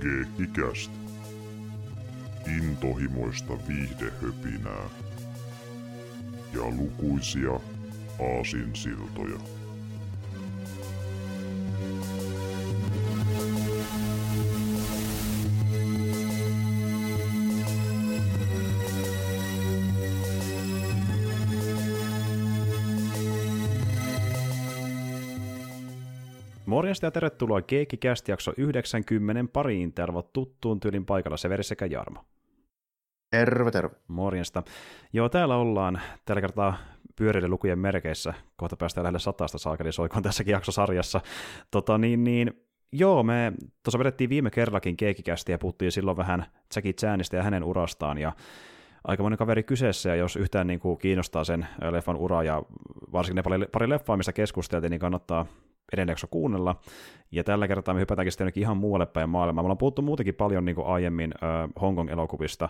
Geekkicast. Intohimoista viihdehöpinää ja lukuisia aasinsiltoja. Morjesta ja tervetuloa Geekkicast jakso 90 pariin. Täällä on tuttuun tyylin paikalla Severi sekä Jarmo. Terve, terve. Morjesta. Joo, täällä ollaan tällä kertaa pyöreiden lukujen merkeissä. Kohta päästään lähelle 100 saakeli soikoon tässäkin jaksosarjassa. Joo, me tuossa vedettiin viime kerrallakin Geekkicastia ja puhuttiin silloin vähän Jackie Chanista ja hänen urastaan ja aikamoinen kaveri kyseessä, ja jos yhtään niin kuin kiinnostaa sen leffan uraa ja varsinkin ne pari leffaa, mistä keskusteltiin, niin kannattaa edelleen kuunnella, ja tällä kertaa me hypätäänkin sitten ihan muualle päin maailmaa. Me ollaan puhuttu muutenkin paljon niin kuin aiemmin Hongkong-elokuvista,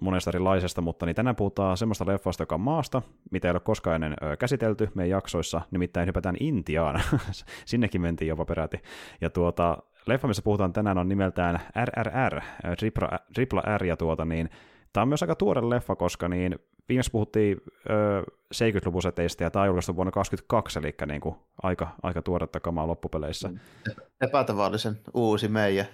monesta erilaisesta, mutta niin tänään puhutaan semmoista leffasta, joka on maasta, mitä ei ole koskaan ennen käsitelty meidän jaksoissa, nimittäin hypätään Intiaan. Sinnekin mentiin jopa peräti. Ja leffa, missä puhutaan tänään, on nimeltään RRR, Tripla R, ja tämä on myös aika tuore leffa, koska niin viimeksi puhuttiin 70-luvun seteistä, ja tämä on julkaistu vuonna 1922, eli niin kuin aika tuoretta kamaa loppupeleissä. Epätavallisen uusi meidän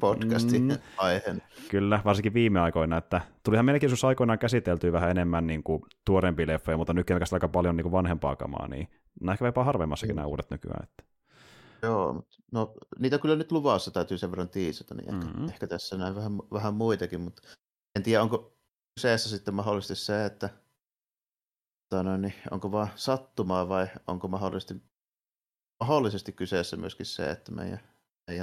podcastin aiheen. Kyllä, varsinkin viime aikoina. Että tulihan mielenkiintoisuus aikoinaan käsiteltyä vähän enemmän niin kuin tuorempia leffoja, mutta nykyään käsitellään aika paljon niin kuin vanhempaa kamaa, niin nämä ehkä jopa harvemmassakin nämä uudet nykyään. Että. Joo, no niitä kyllä nyt luvassa täytyy sen verran tiisata, niin ehkä tässä näin vähän muitakin, mutta en tiedä, onko kyseessä sitten mahdollisesti se, että onko vaan sattumaa vai onko mahdollisesti kyseessä myöskin se, että meidän ei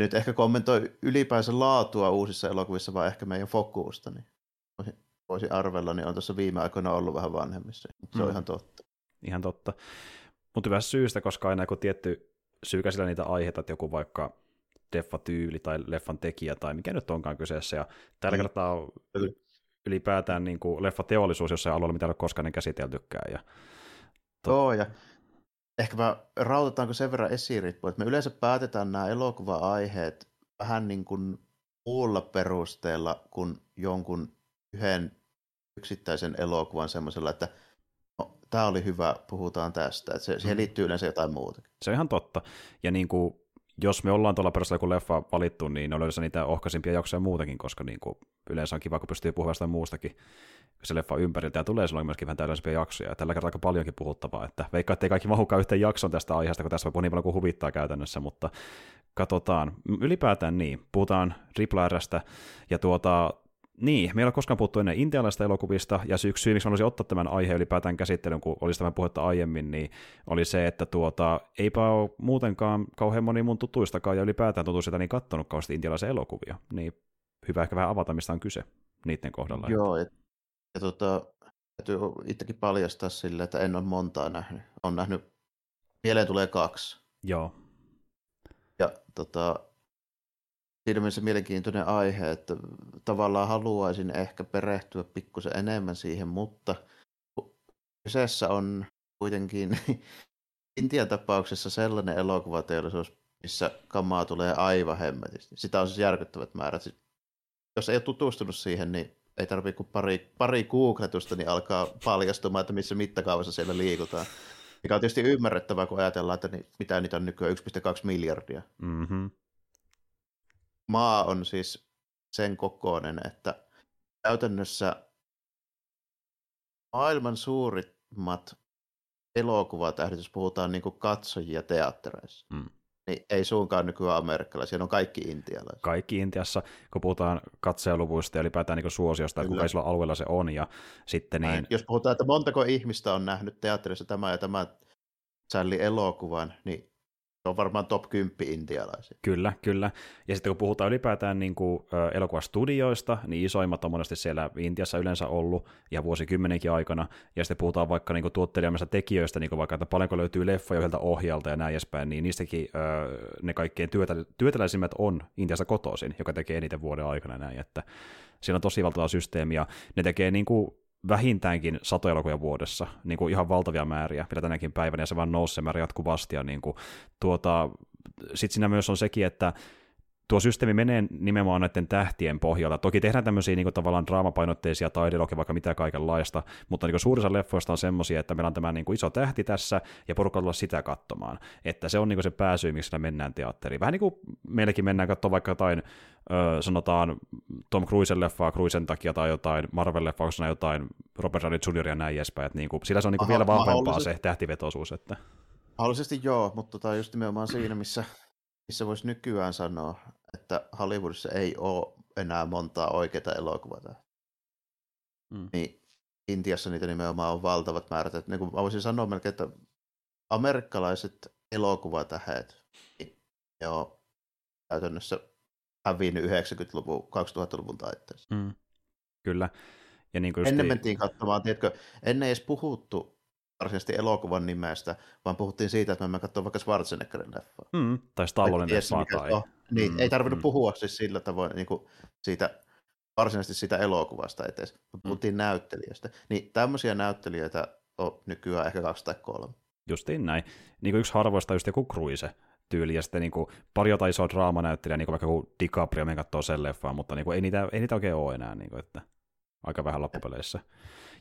nyt ehkä kommentoi ylipäänsä laatua uusissa elokuvissa, vaan ehkä meidän fokusta, niin voisin arvella, niin on tuossa viime aikoina ollut vähän vanhemmissa, mutta se on ihan totta. Ihan totta, mutta hyvä syystä, koska aina joku tietty syy käsillä niitä aiheita, että joku vaikka leffatyyli tai leffan tekijä tai mikä nyt onkaan kyseessä, ja tällä kertaa on ylipäätään niin kuin leffateollisuus jossain alueella, mitä ei ole koskaan käsiteltykään. Ja ehkä rautataanko sen verran esiriippua, että me yleensä päätetään nämä elokuva-aiheet vähän niin kuin muulla perusteella kuin jonkun yhden yksittäisen elokuvan semmoisella, että no, tämä oli hyvä, puhutaan tästä, että siihen liittyy yleensä jotain muuta. Se on ihan totta, ja niin kuin jos me ollaan tuolla perusteella, kun leffa valittu, niin on yleensä niitä ohkaisimpia jaksoja muutakin, koska niin kuin yleensä on kiva, kun pystyy puhumaan sitä muustakin se leffa ympäriltä, ja tulee silloin myöskin vähän täydellisempiä jaksoja, ja tällä kertaa aika paljonkin puhuttavaa, että veikkaan, ettei kaikki mahukaan yhteen jakson tästä aiheesta, kun tässä voi puhua niin paljon kuin huvittaa käytännössä, mutta katsotaan. Ylipäätään niin, puhutaan RRR:stä, ja niin, me ei ole koskaan puhuttu ennen intialaisista elokuvista, ja yksi syy, miksi haluaisin ottaa tämän aiheen ylipäätään käsittelyyn, kun olisi tämän puhetta aiemmin, niin oli se, että eipä ole muutenkaan kauhean moni mun tutuistakaan, ja ylipäätään tutuista niin katsonut kauheasti intialaisia elokuvia, niin hyvä ehkä vähän avata, mistä on kyse niiden kohdalla. Joo, ja täytyy itsekin paljastaa sille, että en ole montaa nähnyt. Olen nähnyt, mieleen tulee 2. Joo. Ja siinä mielessä mielenkiintoinen aihe, että tavallaan haluaisin ehkä perehtyä pikkusen enemmän siihen, mutta kyseessä on kuitenkin Intian tapauksessa sellainen elokuvateollisuus, missä kamaa tulee aivan hemmetisti. Sitä on siis järkyttävät määrät. Jos ei ole tutustunut siihen, niin ei tarvitse kuin pari googletusta, niin alkaa paljastumaan, että missä mittakaavassa siellä liikutaan. Mikä on tietysti ymmärrettävää, kun ajatellaan, että mitä niitä on nykyään 1,2 miljardia. Mm-hmm. Maa on siis sen kokoinen, että käytännössä maailman suurimmat elokuvatähdet, jos puhutaan niin kuin katsojia teattereissa, niin ei suinkaan nykyään amerikkalaisia, ne on kaikki intialaisia. Kaikki Intiassa, kun puhutaan katsojaluvuista ja ylipäätään niin kuin suosiosta, kuinka sillä alueella se on. Ja sitten niin. Jos puhutaan, että montako ihmistä on nähnyt teatterissa tämä ja tämä elokuvan, niin se on varmaan top 10 intialaisia. Kyllä, kyllä. Ja sitten kun puhutaan ylipäätään niin kuin elokuvastudioista, niin isoimmat on monesti siellä Intiassa yleensä ollut, ja vuosikymmenenkin aikana. Ja sitten puhutaan vaikka niin kuin tuottelijammista tekijöistä, niin kuin vaikka, että paljonko löytyy leffoja yhdeltä ohjaalta ja näin edespäin, niin niistäkin ne kaikkein työtäläisimmät on Intiassa kotoisin, joka tekee eniten vuoden aikana näin. Että siinä on tosi valtava systeemi, ja ne tekee niin kuin vähintäänkin satoja elokuvia vuodessa, niin kuin ihan valtavia määriä vielä tänäkin päivänä, ja se vaan nousi se määrä jatkuvasti. Ja niin kuin, sitten siinä myös on sekin, että tuo systeemi menee nimenomaan näiden tähtien pohjalta. Toki tehdään tämmöisiä niin kuin, tavallaan draamapainotteisia taidelogia, vaikka mitä kaikenlaista, mutta niin kuin, suurissa leffoista on semmoisia, että meillä on tämä niin kuin, iso tähti tässä, ja porukka tulla sitä katsomaan. Että se on niin kuin, se pääsyy, miksi mennään teatteriin. Vähän niin kuin meilläkin mennään katsomaan vaikka jotain, sanotaan Tom Cruisen leffaa Cruisen takia, tai jotain Marvel-leffauksena jotain Robert Downey Jr. ja näin edespäin. Että, niin kuin, sillä se on niin kuin, vielä vahvempaa se tähtivetoisuus. Että... Mahdollisesti joo, mutta tämä on just nimenomaan siinä, missä voisi nykyään sanoa, että Hollywoodissa ei ole enää montaa oikeaa elokuvaa. Mm. Niin Intiassa niitä nimenomaan on valtavat määrät. Että niin kuin mä voisin sanoa melkein, että amerikkalaiset elokuvatähet ne on käytännössä hävinnyt 90-luvun, 2000-luvun taitteessa. Mm. Kyllä. Ja niin kuin ennen mentiin katsomaan, tiedätkö, ennen ei edes puhuttu varsinaisesti elokuvan nimestä, vaan puhuttiin siitä, että me katsoin vaikka Schwarzeneggerin leffaa. Mm, tai Stallonen leffaa. Tai... Niin, ei tarvinnut puhua siis sillä tavoin niin kuin siitä, varsinaisesti siitä elokuvasta etes. Me puhuttiin näyttelijöistä. Niin tämmöisiä näyttelijöitä on nykyään ehkä 2 tai 3. Justiin näin. Niin kuin yksi harvoista just joku Cruise tyyli, ja sitten niin kuin pari jotain isoa draamanäyttelijää, niin kuin vaikka joku DiCaprio, me katsoo sen leffaan, mutta niin kuin ei niitä oikein ole enää, niin kuin, että aika vähän loppupeleissä.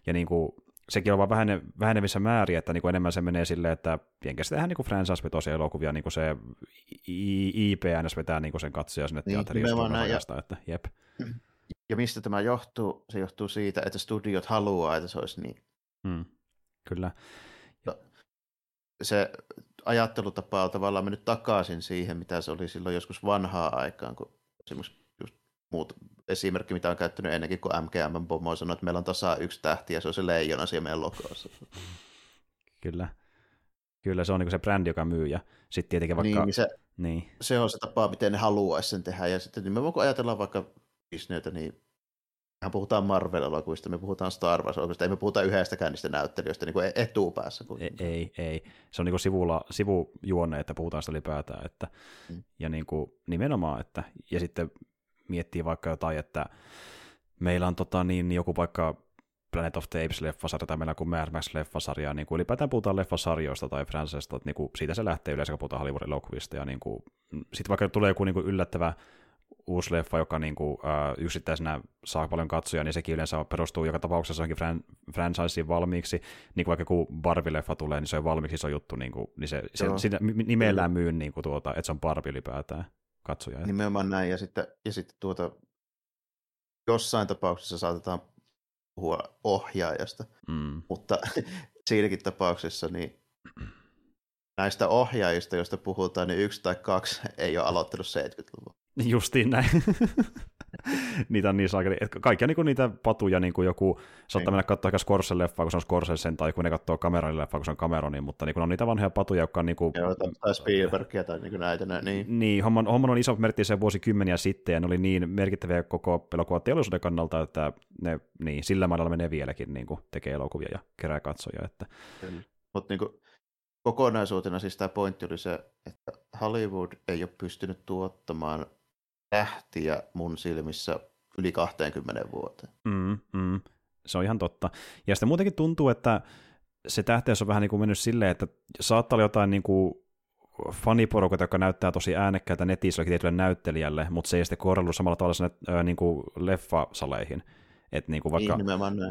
Ja niin kuin sekin on vaan vähenevissä määriä, että niinku enemmän se menee silleen, että Jenkeissä tehdään niinku franchise-vetoisia elokuvia, niinku se IPNS vetää niinku sen katsoja sinne teatteriin. Ja mistä tämä johtuu? Se johtuu siitä, että studiot haluaa, että se olisi niin. Mm, kyllä. Se ajattelutapa on tavallaan mennyt takaisin siihen, mitä se oli silloin joskus vanhaa aikaan, kun muut esimerkki, mitä on käyttänyt ennenkin, kun MGM-pomo sanoi, että meillä on tasan 1 tähti ja se on se leijona siellä meidän logossa. Kyllä. Kyllä, se on niinku se brändi, joka myy ja sitten tietenkin vaikka... Niin. Se on se tapa, miten ne haluaisi sen tehdä. Ja sitten me voiko ajatella vaikka Disneytä, niin mehän puhutaan Marvel-elokuvista, me puhutaan Star Wars-elokuvista, ei me puhuta yhdestäkään niistä näyttelijöistä niin kuin etupäässä. Ei. Se on niin kuin sivujuonne, että puhutaan sitä ylipäätään. Että, ja niin kuin, nimenomaan, että... Ja sitten... miettii vaikka jotain, että meillä on joku vaikka Planet of the Apes-leffasarja tai meillä on joku Mad Max-leffasarja, niin ylipäätään puhutaan leffasarjoista tai franchisesta, että niin siitä se lähtee yleensä, kun puhutaan Hollywood-elokuvista. Ja niin sitten vaikka tulee joku niin yllättävä uusi leffa, joka niin yksittäisenä saa paljon katsoja, niin sekin yleensä perustuu joka tapauksessa johonkin franchiseen valmiiksi. Niin vaikka joku Barbie-leffa tulee, niin se on valmiiksi iso juttu, niin se nimellään myy, niin että se on Barbie ylipäätään. Katsoja. Nimenomaan näin, ja sitten jossain tapauksessa saatetaan puhua ohjaajasta, mutta siinäkin tapauksessa niin näistä ohjaajista, joista puhutaan, niin 1 tai 2 ei ole aloittanut 70-luvulla. Justiin näin. Niitä on niin saakeli. Kaikkia niin niitä patuja, niin kuin joku saattaa mennä katsoa ehkä Scorsese-leffaa, kun se on Scorsesen, tai kun ne katsoo Cameron-leffaa, kun se on Cameronin, mutta niin on niitä vanhoja patuja, jotka on... Niin kuin... Joo, tai Spielbergia tai niin näitä. Niin, homman on iso merkitys se vuosikymmeniä sitten, ja ne oli niin merkittäviä koko elokuva teollisuuden kannalta, että ne sillä mailla menee vieläkin niin kuin tekee elokuvia ja kerää katsoja. Että... Mutta niin kokonaisuutena siis tämä pointti oli se, että Hollywood ei ole pystynyt tuottamaan tähtiä mun silmissä yli 20 vuoteen. Se on ihan totta. Ja sitten muutenkin tuntuu, että se tähteys on vähän niin kuin mennyt silleen, että saattaa olla jotain niin kuin faniporukat, jotka näyttää tosi äänekkäältä netissä tietylle näyttelijälle, mutta se ei sitten korrellu samalla tavalla sinne niin kuin leffasaleihin. Että niin kuin vaikka,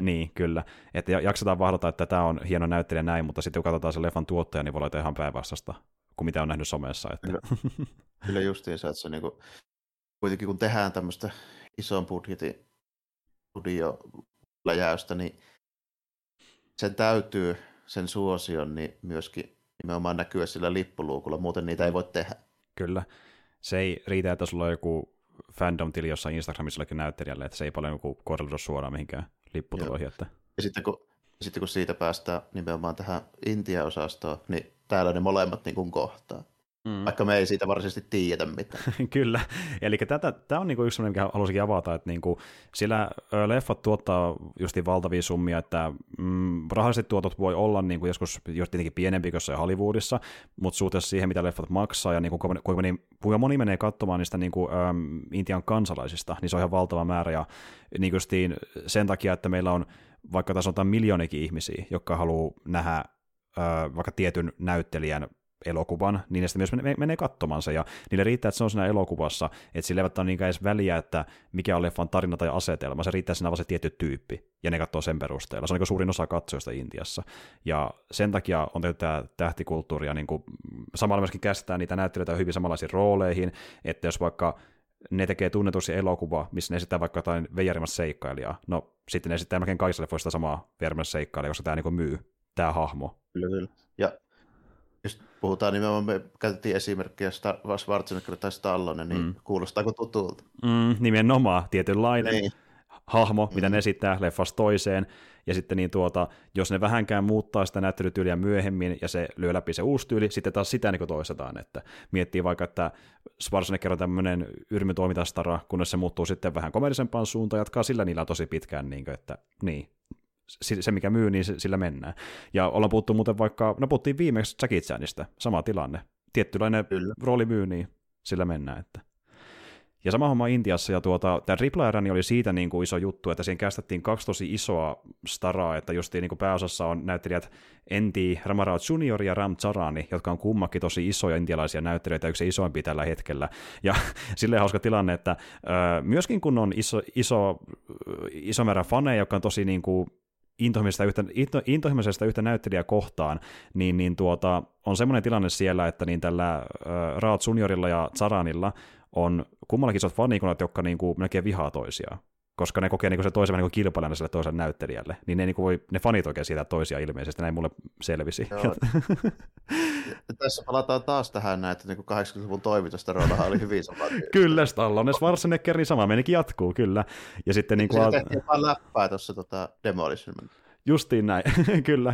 niin, kyllä. Että jaksetaan vahdata, että tämä on hieno näyttelijä näin, mutta sitten kun katsotaan sen leffan tuottaja, niin voi olla ihan päinvastaista kuin mitä on nähnyt somessa. Että. Kyllä justiinsa, että se niin kuin... Kuitenkin kun tehdään tämmöistä ison budjetin studioläjäystä, niin sen täytyy sen suosion niin myöskin nimenomaan näkyä sillä lippuluukulla, muuten niitä ei voi tehdä. Kyllä. Se ei riitä, että sulla on joku fandom-tili jossain Instagramissa näyttelijälle, että se ei paljon korreloi suoraan mihinkään lipputuloihin. Että... Ja sitten kun siitä päästään nimenomaan tähän Intia-osastoon, niin täällä ne molemmat niin kuin kohtaa. Vaikka me ei siitä varsinaisesti tiedetä mitään. Kyllä. Eli tämä on niinku yksi sellainen, mikä haluaisinkin avata, että niinku sillä leffat tuottaa justiin valtavia summia, että rahalliset tuotot voi olla niinku joskus tietenkin pienempi kuin Hollywoodissa, mutta suhteessa siihen, mitä leffat maksaa ja niinku, kuinka moni menee katsomaan niistä niinku, Intian kansalaisista, niin se on ihan valtava määrä. Ja niinku justiin sen takia, että meillä on vaikka tässä on miljoonikin ihmisiä, jotka haluaa nähdä vaikka tietyn näyttelijän elokuvan, niin ne myös menee katsomaan se, ja niille riittää, että se on siinä elokuvassa, että sillä ei välttämättä niinkään edes väliä, että mikä on leffan tarina tai asetelma, se riittää siinä vaan se tietty tyyppi, ja ne katsoo sen perusteella. Se on niin suurin osa katsojista Intiassa, ja sen takia on tämä tähtikulttuuria, niin kuin samalla myöskin käsitetään niitä näyttelijöitä hyvin samanlaisiin rooleihin, että jos vaikka ne tekee tunnetusti elokuva, missä ne esittää vaikka jotain veijarimassa seikkailijaa, no sitten ne esittää melkein kaikissa leffoissa samaa veijarimassa seikkailijaa, koska tämä niin kuin myy, tämä hahmo. Kyllä. Ja jos puhutaan nimenomaan, me käytettiin esimerkkiä Schwarzenegger tai Stallone, niin kuulostaako tutulta? Nimenomaan tietynlainen hahmo, mitä ne esittää leffasta toiseen, ja sitten niin jos ne vähänkään muuttaa sitä näyttelytyyliä myöhemmin, ja se lyö läpi se uusi tyyli, sitten taas sitä niin toistetaan, että miettii vaikka, että Schwarzenegger on tämmöinen yrmyn toimintastara, kunnes se muuttuu sitten vähän komedisempaan suuntaan, jatkaa sillä niillä tosi pitkään, niin kuin, että niin. Se, mikä myy, niin sillä mennään. Ja ollaan puhuttu muuten vaikka, puhuttiin viimeksi Jackie Chanista, sama tilanne. Tiettylainen rooli myy, niin sillä mennään. Että. Ja sama homma Intiassa, ja tämä Triple R oli siitä niin kuin iso juttu, että siihen kästettiin 2 tosi isoa staraa, että justiin niin kuin pääosassa on näyttelijät N. T. Rama Rao Jr. ja Ram Charani, jotka on kummakin tosi isoja intialaisia näyttelijöitä, yksi isoimpia tällä hetkellä. Ja silleen hauska tilanne, että myöskin kun on iso määrä faneja, jotka on tosi niin kuin intohimoisesta yhtä näyttelijää kohtaan, niin on semmoinen tilanne siellä, että niin tällä Raat Juniorilla ja Charanilla on kummallakin isot fanikunat, jotka niinku melkein vihaa toisiaan, koska ne kokee niinku se toisen niinku kilpailijana sille toisen näyttelijälle, niin ne, niinku voi, ne fanit oikein siitä toisia ilmeisesti, näin mulle selvisi. Tässä palataan taas tähän näin, että niinku 80-luvun toimitusta roolahan oli hyvin sama. Kyllä, Stallone Schwarzenegger, niin sama menikin jatkuu, kyllä. Ja sitten niinku tehtiin vaan läppää tuossa Demolition. Justiin näin,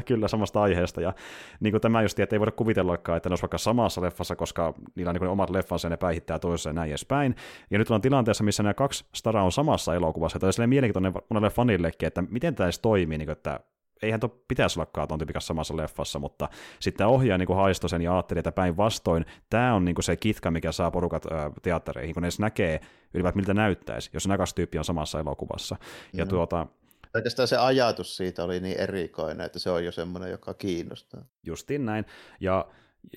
kyllä, samasta aiheesta, ja niin kuin tämä just, että ei voida kuvitellakaan, että ne olisi vaikka samassa leffassa, koska niillä on niin omat leffansa, ja ne päihittää toiseen näin edespäin, ja nyt ollaan tilanteessa, missä nämä 2 staraa on samassa elokuvassa, että on silleen mielenkiintoinen monelle fanillekin, että miten tämä edes toimii, niin kuin, että eihän pitäisi ollakaan tuon tyypikässä samassa leffassa, mutta sitten tämä ohjaa niin haistoi sen ja ajatteli, että päinvastoin tämä on niin se kitka, mikä saa porukat teattereihin, kun ne edes näkee ylipäätään miltä näyttäisi, jos nämä 2 tyyppiä on samassa elokuvassa, ja oikeastaan se ajatus siitä oli niin erikoinen, että se on jo semmoinen, joka kiinnostaa. Justiin näin, ja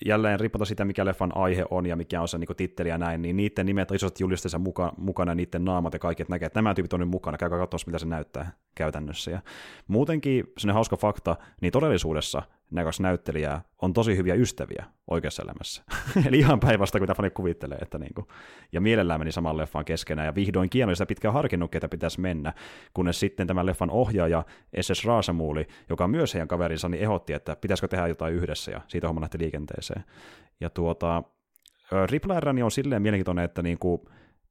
jälleen riippumatta sitä, mikä leffan aihe on ja mikä on se niin titteli ja näin, niin niiden nimet on isosti julisteissa mukana, niiden naamat ja kaikki, että näkee, että nämä tyypit on nyt mukana, käykää katsomaan, mitä se näyttää käytännössä. Ja muutenkin, sellainen hauska fakta, niin todellisuudessa nämä 2 näyttelijää on tosi hyviä ystäviä oikeassa elämässä. Eli ihan päinvastoin, mitä fanit kuvittelee, että niin kuin, ja mielellään meni saman leffaan keskenään, ja vihdoin kielellä sitä pitkään harkinnut, ketä pitäisi mennä, kunnes sitten tämän leffan ohjaaja S. S. Rajamouli, joka on myös heidän kaverinsa, niin ehdotti, että pitäisikö tehdä jotain yhdessä, ja siitä homma lähti liikenteeseen. Ja Triple R on silleen mielenkiintoinen, että niin kuin,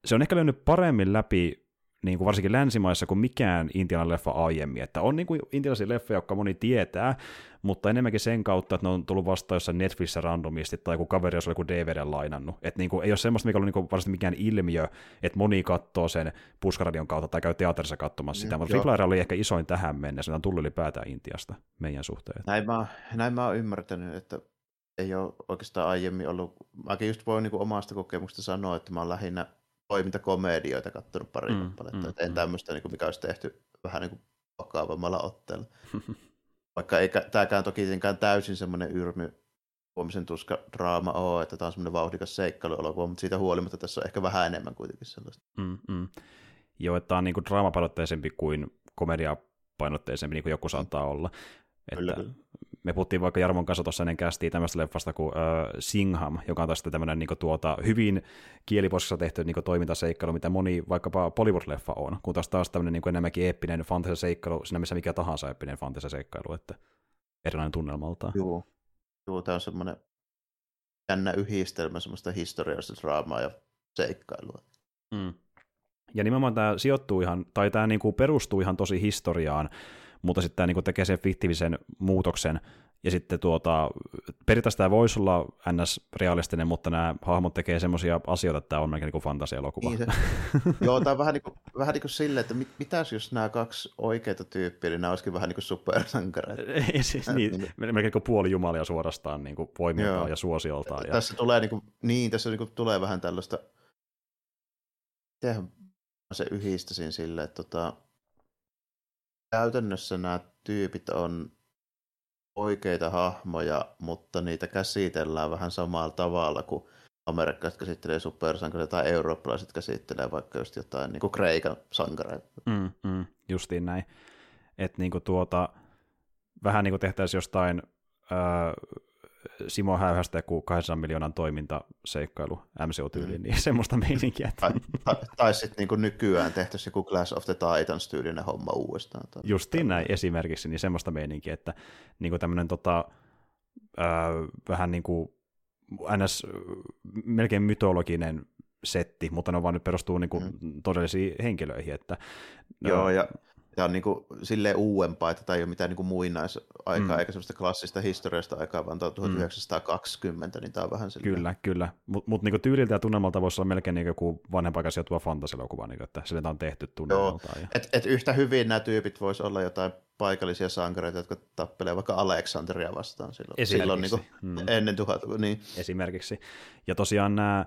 se on ehkä löynyt paremmin läpi niin kuin varsinkin länsimaissa kuin mikään intialainen leffa aiemmin, että on niin kuin intialaisia leffoja, jotka moni tietää, mutta enemmänkin sen kautta, että ne on tullut vasta jossain Netflixissä randomisti tai joku kaveri, jos oli joku DVD lainannut, että niin kuin, ei ole semmoista, mikä on niin varsinkin mikään ilmiö, että moni katsoo sen puskaradion kautta tai käy teatterissa katsomassa sitä, mutta Triple R oli ehkä isoin tähän mennessä, on tullut ylipäätään Intiasta meidän suhteen. Näin mä oon ymmärtänyt, että ei ole oikeastaan aiemmin ollut, mäkin just voin niin kuin omasta kokemuksesta sanoa, että mä oon lähinnä toimintakomedioita kattonut pari kappaletta, että en tämmöistä, mikä olisi tehty vähän niin kuin vakavammalla otteella. Vaikka ei tämäkään toki täysin semmoinen yrmy huomisen tuska draama ole, että tämä on semmoinen vauhdikas seikkailuelokuva, mutta siitä huolimatta tässä on ehkä vähän enemmän kuitenkin sellaista. Joo, että tämä on niin kuin draamapainotteisempi kuin komediapainotteisempi, niin kuin joku saattaa olla. Että me puhuttiin vaikka Jarmon kanssa tuossa ennen kästiin tämmöistä leffasta kuin Singham, joka on tästä tämmöinen niin hyvin kieliposkassa tehty niin toimintaseikkailu, mitä moni vaikkapa Bollywood-leffa on, kun taas tämmöinen niin enemmänkin eeppinen fantasy-seikkailu, siinä missä mikä tahansa eeppinen fantasy-seikkailu, että erilainen tunnelmaltaan. Joo, tämä on semmoinen jännä yhdistelmä semmoista historiallista draamaa ja seikkailua. Ja nimenomaan tämä sijoittuu ihan, tai tämä niin perustuu ihan tosi historiaan, mutta sitten tämä niinku tekee sen fiktiivisen muutoksen, ja sitten periaatteessa tämä voisi olla NS-realistinen, mutta nämä hahmot tekee semmoisia asioita, että tämä on melkein niinku fantasiaelokuva. Niin joo, tämä on vähän niin kuin silleen, että mitäs jos nämä 2 oikeita tyyppiä, niin nämä olisikin vähän niin kuin supersankareita. Siis niin, melkein kuin puolijumalia suorastaan niin kuin voimiltaan ja suosioltaan. Tässä tulee tässä tulee vähän tällaista, mitenhän se yhdistäisin silleen, että käytännössä nämä tyypit on oikeita hahmoja, mutta niitä käsitellään vähän samalla tavalla kuin amerikkalaiset käsittelee supersankareita tai eurooppalaiset käsittelee vaikka just jotain niin kuin Kreikan sankareita. Justiin näin. Että niin kuin vähän niin kuin tehtäisiin jostain Simo Häyhästä joku 200 miljoonan toimintaseikkailu MCU-tyyliin, niin semmoista meininkiä. Tai sitten niin kuin nykyään tehtäisiin joku Clash of the Titans-tyylinen homma uudestaan. Justiin näin esimerkiksi, niin semmoista meininkiä, että niin kuin tämmöinen vähän niin kuin ns. Melkein mytologinen setti, mutta ne vaan nyt perustuu niin kuin todellisiin henkilöihin. Että, joo, ja tämä on niin kuin silleen uudempaa, että tämä ei ole mitään niin kuin muinaisaikaa eikä semmoista klassista historiasta aikaa, vaan tämä on 1920, niin tämä on vähän silleen. Kyllä. Mutta niin kuin tyyliltä ja tunnelmalta voisi olla melkein niin kuin vanhempaan sijoittuva fantaselokuva, niin kuin, että silleen tämä on tehty tunnelmalta. Joo, et yhtä hyvin nämä tyypit voisi olla jotain paikallisia sankareita, jotka tappelee vaikka Aleksandria vastaan silloin niin kuin ennen 1000. Niin. Esimerkiksi. Ja tosiaan nämä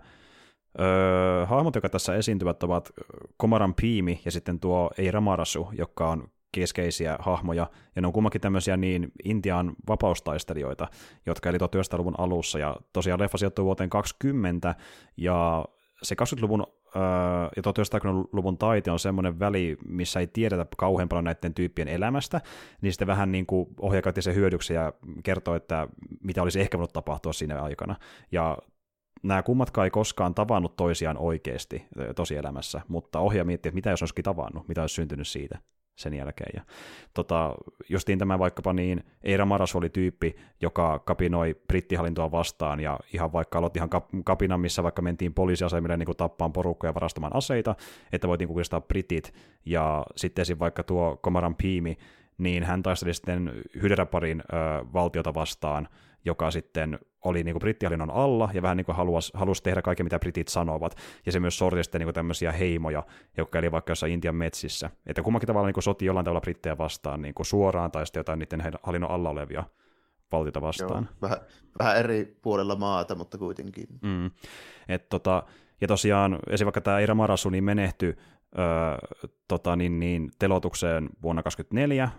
hahmot, jotka tässä esiintyvät, ovat Komaram Bheem ja sitten tuo Eira Marasu, joka on keskeisiä hahmoja, ja ne on kummankin tämmöisiä niin Intian vapaustaistelijoita, jotka eli 1900-luvun alussa, ja tosiaan leffa sijoittuu vuoteen 2020, ja se 20-luvun ja 1900-luvun taite on semmoinen väli, missä ei tiedetä kauhean paljon näiden tyyppien elämästä, niin sitten vähän niin kuin ohjaa käytti sen hyödyksi ja kertoo, että mitä olisi ehkä voinut tapahtua siinä aikana, ja nämä kummatkaan ei koskaan tavannut toisiaan oikeasti tosielämässä, mutta ohjaa miettii, että mitä jos olisikin tavannut, mitä olisi syntynyt siitä sen jälkeen. Ja, justiin tämä vaikkapa niin, Eira Marasu oli tyyppi, joka kapinoi brittihallintoa vastaan, ja ihan vaikka aloitti ihan kapinan, missä vaikka mentiin poliisiasemille niin kuin tappaan porukkoja ja varastamaan aseita, että voitiin kukistaa britit, ja sitten vaikka tuo Komaram Bheem, niin hän taisteli sitten Hyderabadin valtiota vastaan, joka sitten oli niin kuin brittihallinnon alla ja vähän niin kuin halusi tehdä kaiken, mitä britit sanovat. Ja se myös sorti sitten niin kuin tämmöisiä heimoja, jotka eli vaikka jossain Intian metsissä. Että kummankin tavalla niin kuin soti jollain tavalla brittejä vastaan niin kuin suoraan tai sitten jotain niiden hallinnon alla olevia valtiota vastaan. Joo, vähän eri puolella maata, mutta kuitenkin. Ja tosiaan esimerkiksi vaikka tämä Eira Marasu niin menehtyi telotukseen vuonna 2024,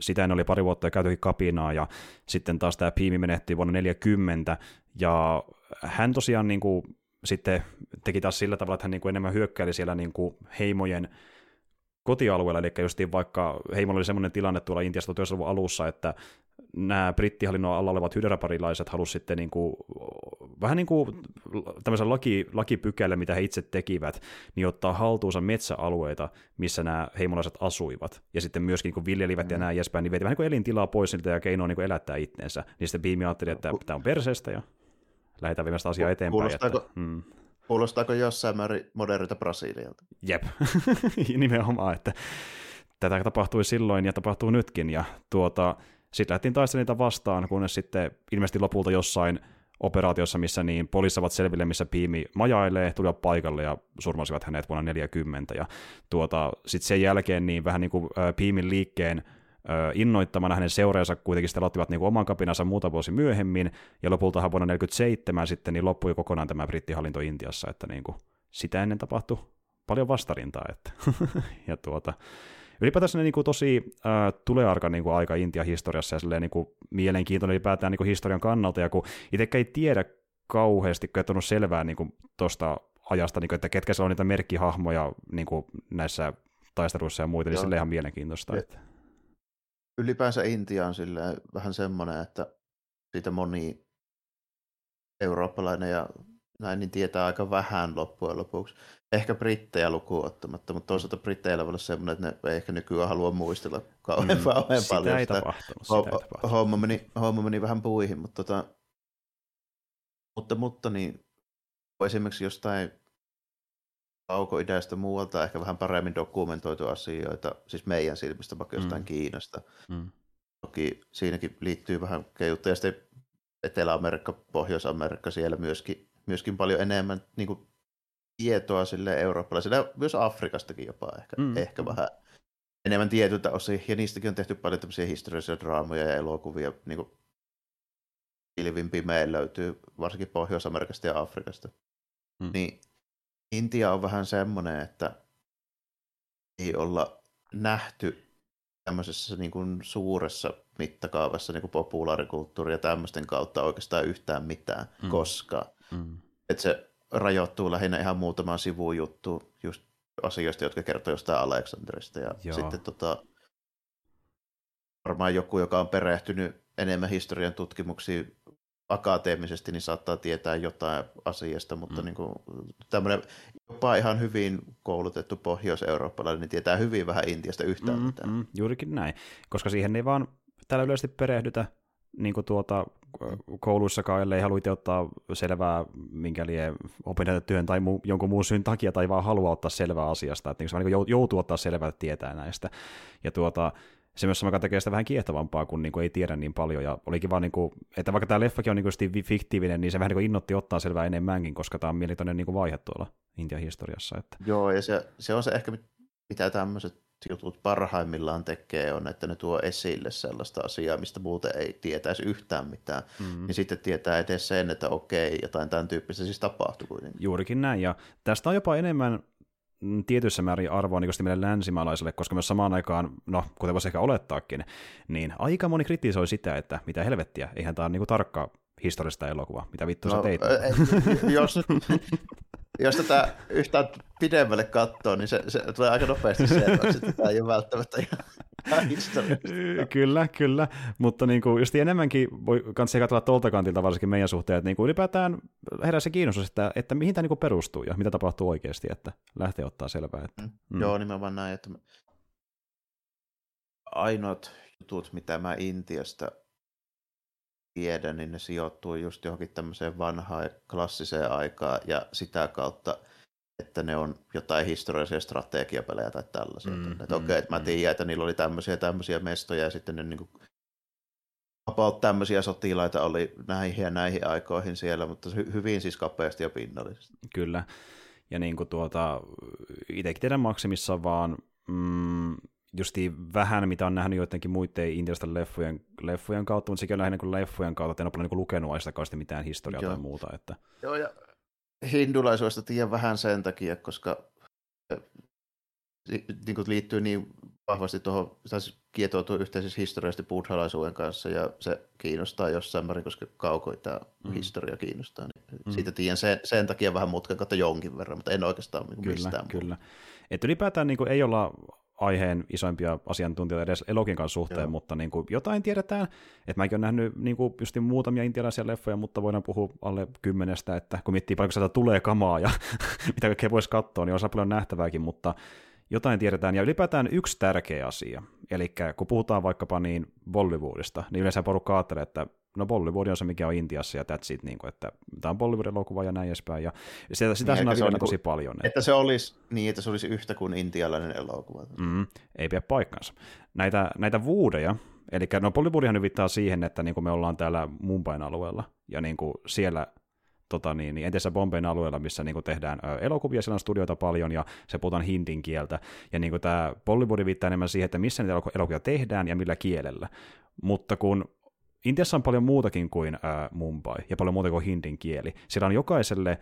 sitä oli pari vuotta ja käytyikin kapinaa, ja sitten taas tämä Bheemi menehti vuonna 40, ja hän tosiaan niin kuin, sitten teki taas sillä tavalla, että hän niin kuin, enemmän hyökkäili siellä niin kuin, heimojen kotialueella, eli justiin vaikka heimolla oli semmoinen tilanne tuolla Intiassa 1900-luvun alussa, että nämä brittihallinnon alla olevat hyderabadilaiset halusivat sitten niin kuin, vähän niin kuin tämmöisen lakipykällä, mitä he itse tekivät, niin ottaa haltuunsa metsäalueita, missä nämä heimolaiset asuivat. Ja sitten myöskin niin kuin viljelivät ja nämä jäspäin, niin vietivät vähän niin kuin elintilaa pois niiltä ja keinoa niin kuin elättää itteensä. Niin sitten Bheemi ajatteli, että tämä on perseestä ja lähdetään viemästä asiaa eteenpäin. Kuulostaako jossain määrin modernilta Brasilialta? Jep, nimenomaan, että tätä tapahtui silloin ja tapahtuu nytkin. Ja sitten lähdettiin taistelemaan niitä vastaan, kunnes sitten ilmeisesti lopulta jossain operaatiossa, missä niin poliisi ovat selville, missä Bheemi majailee, tulivat paikalle ja surmasivat hänet vuonna 40. Ja sitten sen jälkeen niin vähän niin kuin Bheemin liikkeen innoittamana hänen seureensa kuitenkin sitten aloittivat niin kuin oman kapinansa muutama vuosi myöhemmin, ja lopultahan vuonna 1947 sitten niin loppui kokonaan tämä brittihallinto Intiassa, että niin kuin sitä ennen tapahtui paljon vastarintaa. Että. ja ylipäätänsä ne niin tosi tulearka niin aika Intian historiassa ja silleen, niin mielenkiintoinen ylipäätään niin historian kannalta, ja kun itsekään ei tiedä kauheasti, kun et ollut selvää niin tuosta ajasta, niin että ketkä siellä on niitä merkkihahmoja niin näissä taisteluissa ja muita, niin silleen ihan mielenkiintoista. Että. Ylipäänsä Intia on silleen vähän semmoinen, että siitä moni eurooppalainen ja näin niin tietää aika vähän loppujen lopuksi. Ehkä brittejä lukuun ottamatta, mutta toisaalta britteillä voi olla semmoinen, että ne ei ehkä nykyään halua muistella kauhean paljon. Sitä ei tapahtunut. Homma meni vähän puihin, mutta niin, esimerkiksi jostain kaukoidästä muualta ehkä vähän paremmin dokumentoitu asioita, siis meidän silmistä, vaikka jostain Kiinasta. Toki siinäkin liittyy vähän keijuttu, ja sitten Etelä-Amerikka, Pohjois-Amerikka, siellä myöskin paljon enemmän niin kuin tietoa sille eurooppalaisille, myös Afrikastakin jopa ehkä vähän enemmän tietyltä osin, ja niistäkin on tehty paljon tämmöisiä historiallisia draamoja ja elokuvia, niin kuin pilvin pimein löytyy varsinkin Pohjois-Amerikasta ja Afrikasta. Niin Intia on vähän semmoinen, että ei olla nähty tämmöisessä niin kuin suuressa mittakaavassa niin kuin populaarikulttuuri ja tämmöisten kautta oikeastaan yhtään mitään koskaan. Että se rajoittuu lähinnä ihan muutamaan sivujuttuun just asioista, jotka kertoo jostain Aleksanderista. Ja sitten varmaan joku, joka on perehtynyt enemmän historian tutkimuksiin akateemisesti, niin saattaa tietää jotain asiasta, mutta niin kuin tämmöinen jopa ihan hyvin koulutettu pohjois-eurooppalainen niin tietää hyvin vähän Intiasta yhtään mitään. Juurikin näin, koska siihen ei vaan täällä yleisesti perehdytä niin kuin kouluissakaan, ellei halua itse ottaa selvää minkä lie opintotyön tai jonkun muun syyn takia tai vaan halua ottaa selvää asiasta, että niin se vaan niin joutuu ottaa selvää, että tietää näistä. Ja se myös sama tekee sitä vähän kiehtovampaa, kun niinku ei tiedä niin paljon. Ja olikin vaan, niinku, että vaikka tämä leffakin on niinku fiktiivinen, niin se vähän niinku innoitti ottaa selvää enemmänkin, koska tämä on mielenkiintoinen niinku vaihe tuolla Intian historiassa. Että. Joo, ja se on se ehkä, mitä tämmöiset jutut parhaimmillaan tekee, on, että ne tuo esille sellaista asiaa, mistä muuten ei tietäisi yhtään mitään. Niin sitten tietää edes sen, että okei, jotain tämän tyyppistä siis tapahtui kuitenkin. Juurikin näin, ja tästä on jopa enemmän tietyissä määrin arvoa niin meille länsimaalaisille, koska myös samaan aikaan, no kuten voisi ehkä olettaakin, niin aika moni kritisoi sitä, että mitä helvettiä, eihän tämä ole niin tarkkaa historiallista elokuvaa, mitä vittua sä teit. Jos tätä yhtään pidemmälle katsoo, niin se tulee aika nopeasti selväksi, että tämä ei ole välttämättä ihan historiallista. Kyllä, mutta niin kuin, just enemmänkin voi katsella tuolta kantilta varsinkin meidän suhteen, että niin kuin ylipäätään herää se kiinnostus, että mihin tämä niin kuin perustuu ja mitä tapahtuu oikeasti, että lähtee ottaa selvää. Että, Joo, nimenomaan näin, että ainoat jutut, mitä mä Intiasta tiedä, niin ne sijoittuu just johonkin tämmöiseen vanhaan klassiseen aikaan ja sitä kautta, että ne on jotain historiallisia strategiapelejä tai tällaisia. Että okei, että mä tiedän, että niillä oli tämmöisiä mestoja ja sitten ne niinku about tämmöisiä sotilaita oli näihin ja näihin aikoihin siellä, mutta hyvin siis kapeasti ja pinnallisesti. Kyllä. Ja niinku itsekin tiedän maksimissaan vaan justiin vähän, mitä on nähnyt joidenkin muiden Intiasta leffojen kautta, mutta sekin on lähinnä kuin leffojen kautta, että en ole paljon niin lukenut aista kauheasti mitään historiaa tai muuta. Että. Joo, ja hindulaisuudesta tiedän vähän sen takia, koska niin kuin liittyy niin vahvasti tuohon, kietoutuu yhteisesti historiallisesti buddhalaisuuden kanssa, ja se kiinnostaa jossain määrin, koska kaukoi tämä historia kiinnostaa. Niin siitä tiedän sen takia vähän mutkan kautta jonkin verran, mutta en oikeastaan mistään. Kyllä. Että ylipäätään niin ei olla aiheen isoimpia asiantuntijoita edes elokuvan suhteen, mutta niin kuin jotain tiedetään. Et mäkin olen nähnyt niin kuin just muutamia intialaisia leffoja, mutta voidaan puhua alle 10, että kun miettii paljonko sieltä tulee kamaa ja mitä kaikkea voisi katsoa, niin on paljon nähtävääkin, mutta jotain tiedetään. Ja ylipäätään yksi tärkeä asia, eli kun puhutaan vaikkapa niin Bollywoodista, niin yleensä porukka ajattelee, että no Bollywood on se, mikä on Intiassa ja that's it, niin kuin, että tämä on Bollywood-elokuva ja näin edespäin. Ja sitä niin, sanoo tosi paljon. Että se olisi yhtä kuin intialainen elokuva. Ei pidä paikkansa. Näitä woodeja, eli no Bollywoodihan nyt viittaa siihen, että niin kuin me ollaan täällä Mumbain alueella ja niin kuin siellä niin entisessä Bombayn alueella, missä niin kuin tehdään elokuvia, siellä on studioita paljon ja se puhutaan hindin kieltä. Ja niin kuin tämä Bollywood viittaa enemmän siihen, että missä niitä elokuvia tehdään ja millä kielellä. Mutta kun Intiassa on paljon muutakin kuin Mumbai ja paljon muuta kuin hindin kieli. Siellä on jokaiselle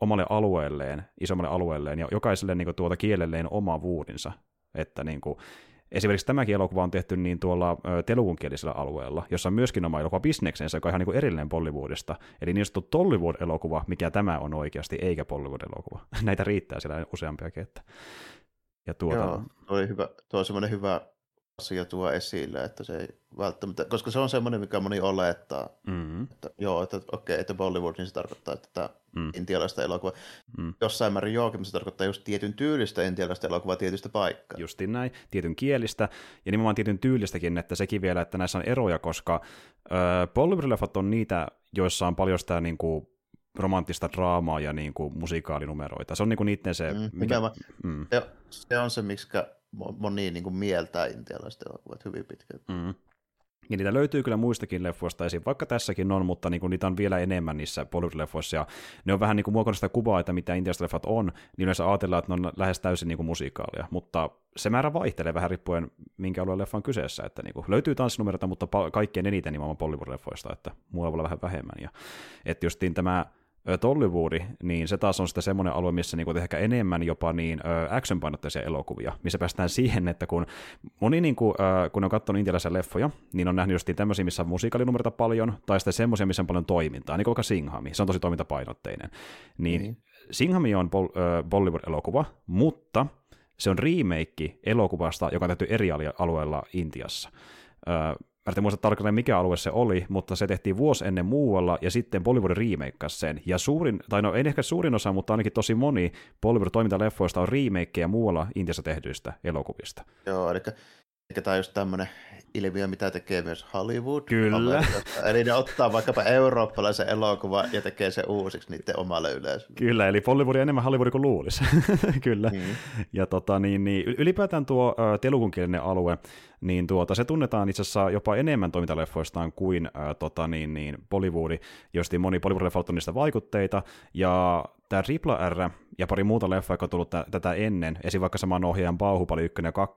omalle alueelleen, isommalle alueelleen ja jokaiselle niin kuin, kielelleen oma vuudinsa. Että niin kuin, esimerkiksi tämäkin elokuva on tehty niin tuolla telugunkielisellä alueella, jossa on myöskin oma elokuva bisneksensä, joka on ihan niin kuin erillinen Bollywoodista. Eli niin sanottu Tollywood-elokuva, mikä tämä on oikeasti, eikä Bollywood-elokuva. Näitä riittää siellä useampiakin. Että. Ja Joo, tuo on semmoinen hyvä asia tuo esille, että se ei välttämättä, koska se on semmoinen, mikä moni olettaa, että joo, että okei, että Bollywood, niin se tarkoittaa, että tämä intialaista elokuvaa. Jossain määrin johonkin, se tarkoittaa just tietyn tyylistä intialaista elokuvaa tietystä paikkaa. Justiin näin, tietyn kielistä, ja nimenomaan tietyn tyylistäkin, että sekin vielä, että näissä on eroja, koska Bollywood-leffat on niitä, joissa on paljon sitä niin kuin romanttista draamaa ja niin kuin musikaalinumeroita. Se on niin kuin niiden se. Se on se, miksikä moni niin kuin mieltää intialaiset elokuvat hyvin pitkälti. Ja niitä löytyy kyllä muistakin leffoista esiin, vaikka tässäkin on, mutta niinku niitä on vielä enemmän niissä Bollywood-leffoissa, ja ne on vähän niinku muokannut sitä kuvaa, että mitä intialaiset leffat on, niin yleensä ajatellaan, että ne on lähes täysin niinku musiikaalia, mutta se määrä vaihtelee vähän riippuen, minkä alueen leffa on kyseessä, että niinku löytyy tanssinumeroita, mutta kaikkein eniten nimenomaan Bollywood-leffoista, että muualla voi olla vähän vähemmän, ja että justiin tämä Tollywood, niin se taas on sitä semmoinen alue, missä niinku ehkä enemmän jopa niin action-painotteisia elokuvia, missä päästään siihen, että kun moni niinku, kun on katsonut intialaisia leffoja, niin on nähnyt just tämmöisiä, missä on musiikaalinumeroita paljon, tai sitten semmoisia, missä on paljon toimintaa, niin kuin vaikka Singhami, se on tosi toimintapainotteinen. Niin Singhami on Bollywood-elokuva, mutta se on remake elokuvasta, joka on tehty eri alueella Intiassa. Mä en muista tarkalleen, mikä alue se oli, mutta se tehtiin vuosi ennen muualla, ja sitten Bollywood remakeasi sen. Ja suurin, tai no ei ehkä suurin osa, mutta ainakin tosi moni Bollywood-toimintaleffoista on remakeja muualla Intiassa tehdyistä elokuvista. Joo, eli tämä on just tämmöinen ilmiö, mitä tekee myös Hollywood. Kyllä. Eli ne ottaa vaikkapa eurooppalaisen elokuvan ja tekee se uusiksi niiden omalle yleisölle. Kyllä, eli Bollywood on enemmän Hollywood kuin luulisi. Kyllä. Ja ylipäätään tuo telukunkielinen alue, niin se tunnetaan itse asiassa jopa enemmän toimintaleffoistaan kuin Bollywood, josti moni Bollywood-leffat on niistä vaikutteita, ja tämä RRR ja pari muuta leffaa, jotka on tullut tätä ennen, esim. Vaikka saman ohjaajan Baahubali 1 ja 2,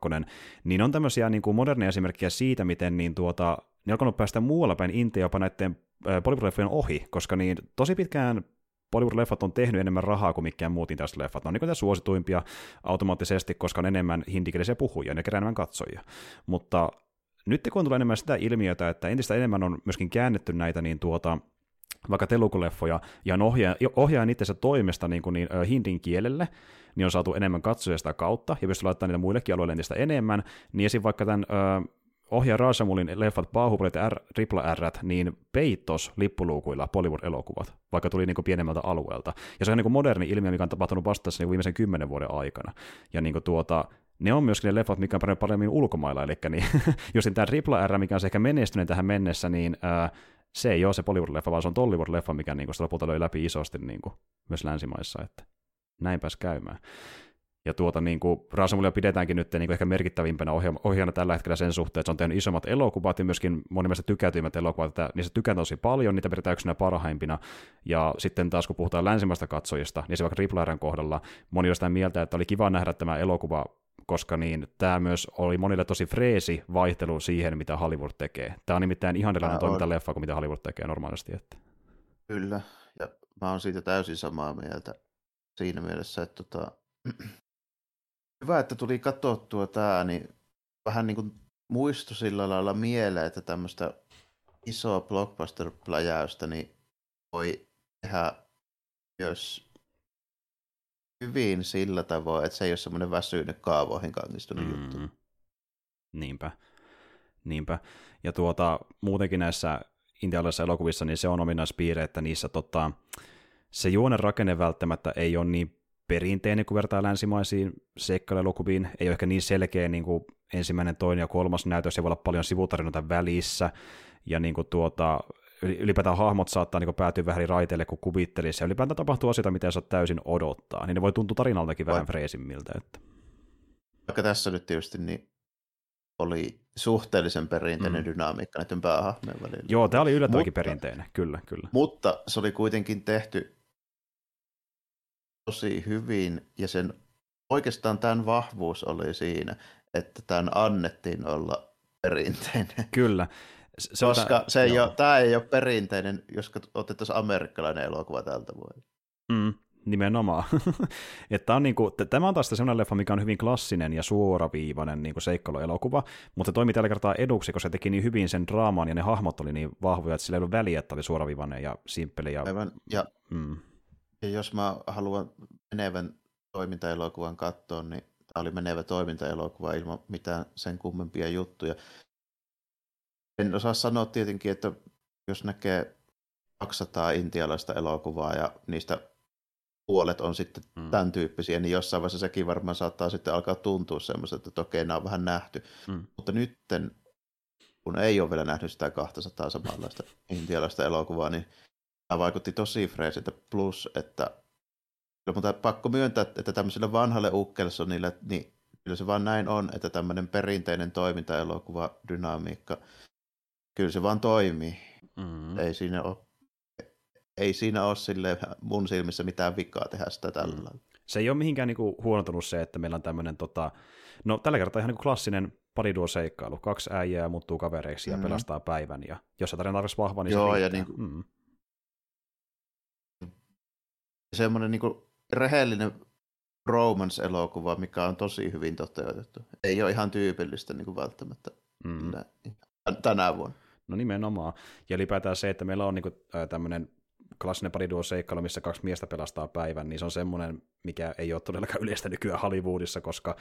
niin on tämmöisiä niin kuin moderneja esimerkkejä siitä, miten ne alkanut päästä muualla päin Intia jopa näiden Bollywood-leffojen ohi, koska niin tosi pitkään Bollywood-leffat on tehnyt enemmän rahaa kuin mikään muut tästä leffat. Ne on niitä suosituimpia automaattisesti, koska on enemmän hindikielisiä puhujia, ne kerää enemmän katsojia. Mutta nyt kun on tullut enemmän sitä ilmiötä, että entistä enemmän on myöskin käännetty näitä, niin vaikka telukuleffoja, ja ohjaajan itsensä toimesta niin hindin kielelle, niin on saatu enemmän katsoja sitä kautta, ja pystyy laittamaan niitä muillekin alueille entistä enemmän, niin esim. Vaikka tämän ohjaa Rajamoulin leffat Baahubalit ja RRR:t, niin peitos lippuluukuilla Bollywood-elokuvat, vaikka tuli niinku pienemmältä alueelta. Ja se on niinku moderni ilmiö, mikä on tapahtunut vastaessa niinku viimeisen 10 vuoden aikana. Ja niinku ne on myöskin ne leffat, mikä on paremmin ulkomailla, eli niin, jos tämä RRR, mikä on se ehkä menestyneen tähän mennessä, niin se ei ole se Bollywood-leffa, vaan se on Tollywood-leffa, mikä niinku sitä lopulta löi läpi isosti niinku myös länsimaissa, että näin pääsi käymään. Ja Rajamoulia pidetäänkin nyt niinku ehkä merkittävimpänä ohjaana tällä hetkellä sen suhteen, että se on tehnyt isommat elokuvat ja myöskin monimmäistä tykätyimmät elokuvat, niistä tykätään tosi paljon, niitä pidetään yksinä parhaimpina. Ja sitten taas kun puhutaan länsimaista katsojista, niin se vaikka RRR:n kohdalla moni on sitä mieltä, että oli kiva nähdä tämä elokuva, koska tämä myös oli monille tosi freesi vaihtelu siihen, mitä Hollywood tekee. Tämä on nimittäin ihan erilainen toimintaleffa kuin mitä Hollywood tekee normaalisti. Että. Kyllä, ja mä oon siitä täysin samaa mieltä siinä mielessä, että hyvä, että tuli katsottua tämä, niin vähän niin kuin muistui sillä lailla mieleen, että tämmöistä isoa blockbuster-pläjäystä niin voi tehdä myös hyvin sillä tavoin, että se ei ole semmoinen väsynyt kaavoihin kangistunut juttu. Niinpä. Ja muutenkin näissä intialaisissa elokuvissa niin se on ominaispiirre, että niissä se juonen rakenne välttämättä ei ole niin perinteinen, kun vertaa länsimaisiin seikkailuelokuviin, ei ole ehkä niin selkeä niin kuin ensimmäinen, toinen ja kolmas näytös, ja voi olla paljon sivutarinoita välissä, ja ylipäätään hahmot saattaa niin päätyä vähän eri raiteille kuin kuvittelisi, ja ylipäätään tapahtuu asioita, mitä ei saa täysin odottaa, niin ne voi tuntua tarinaltakin vähän freesimmiltä. Että. Vaikka tässä nyt tietysti niin oli suhteellisen perinteinen dynamiikka näiden päähahmojen välillä. Joo, tämä oli yllättävänkin perinteinen, kyllä. Mutta se oli kuitenkin tehty tosi hyvin, ja sen oikeastaan tämän vahvuus oli siinä, että tämän annettiin olla perinteinen. Kyllä. Koska tämä ei ole perinteinen, jos otettaisiin amerikkalainen elokuva tältä vuodelta. Nimenomaan. Tämä on taas sellainen leffa, mikä on hyvin klassinen ja suoraviivainen niin kuin seikkailuelokuva, mutta se toimi tällä kertaa eduksi, koska se teki niin hyvin sen draaman, ja ne hahmot oli niin vahvoja, että sillä ei ollut väliä, että oli suoraviivainen ja simppeli. Ja jos mä haluan menevän toimintaelokuvan katsoa, niin tämä oli menevä toimintaelokuva ilman mitään sen kummempia juttuja. En osaa sanoa tietenkin, että jos näkee 200 intialaista elokuvaa ja niistä puolet on sitten tämän tyyppisiä, niin jossain vaiheessa sekin varmaan saattaa sitten alkaa tuntua semmoiselta, että okei, nämä on vähän nähty. Mutta nytten, kun ei ole vielä nähnyt sitä 200 samanlaista intialaista elokuvaa, niin tämä vaikutti tosi freesiltä, plus, että mutta pakko myöntää, että tämmöiselle vanhalle Ukkelsonille, niin kyllä se vaan näin on, että tämmöinen perinteinen toimintaelokuva, dynamiikka, kyllä se vaan toimii. Ei siinä ole silleen mun silmissä mitään vikaa tehdä sitä tällä lailla. Se ei ole mihinkään niinku huonontunut se, että meillä on tämmöinen, tällä kertaa ihan niinku klassinen pariduo-seikkailu, 2 äijää muuttuu kavereiksi ja pelastaa päivän, ja jos se tarina tarvitsisi vahvaa, niin se riittää. semmoinen niinku rehellinen romance-elokuva, mikä on tosi hyvin toteutettu. Ei ole ihan tyypillistä niinku välttämättä tänä vuonna. No nimenomaan. Ja ylipäätään se, että meillä on niinku tämmöinen klassinen pariduo-seikkailu, missä kaksi miestä pelastaa päivän, niin se on semmoinen, mikä ei ole todellakaan yleistä nykyään Hollywoodissa, koska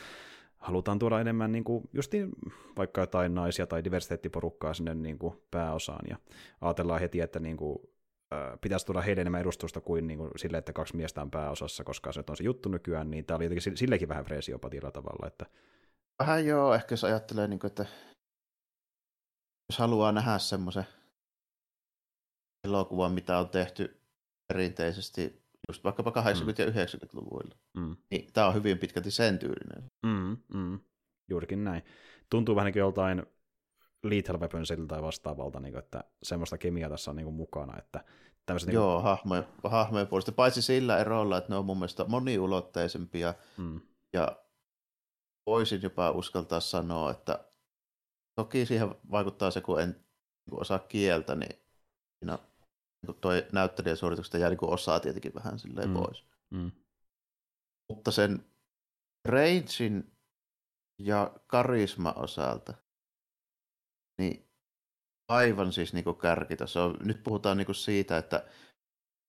halutaan tuoda enemmän niin kuin justiin vaikka jotain naisia tai diversiteettiporukkaa sinne niin kuin pääosaan. Ja ajatellaan heti, että niin kuin, pitäisi tuoda heille enemmän edustusta kuin, niin kuin sille, että kaksi miestä on pääosassa, koska se on se juttu nykyään, niin tämä oli jotenkin sillekin vähän freesi jopa tietyllä tavalla. Että... Vähän joo, ehkä jos ajattelee, niin kuin, että jos haluaa nähdä semmoisen elokuvan, mitä on tehty perinteisesti just vaikkapa 80- ja 90-luvuilla. Niin, tämä on hyvin pitkälti sen tyylinen. Juurikin näin. Tuntuu vähän niin kuin joltain Lethal Weaponsilta tai vastaavalta, niin kuin, että semmoista kemiaa tässä on niin kuin mukana. Että tämmöset, joo, niin kuin... hahmojen puolesta. Paitsi sillä erolla, että ne on mun mielestä moniulotteisempia. Ja voisin jopa uskaltaa sanoa, että toki siihen vaikuttaa se, kun en niin kuin osaa kieltä, niin siinä toi näyttelijän suorituksesta jää niin kuin osaa tietenkin vähän silleen pois. Mutta sen rangein ja karisma osalta, niin aivan siis niin kuin kärkitaso. Nyt puhutaan niin kuin siitä, että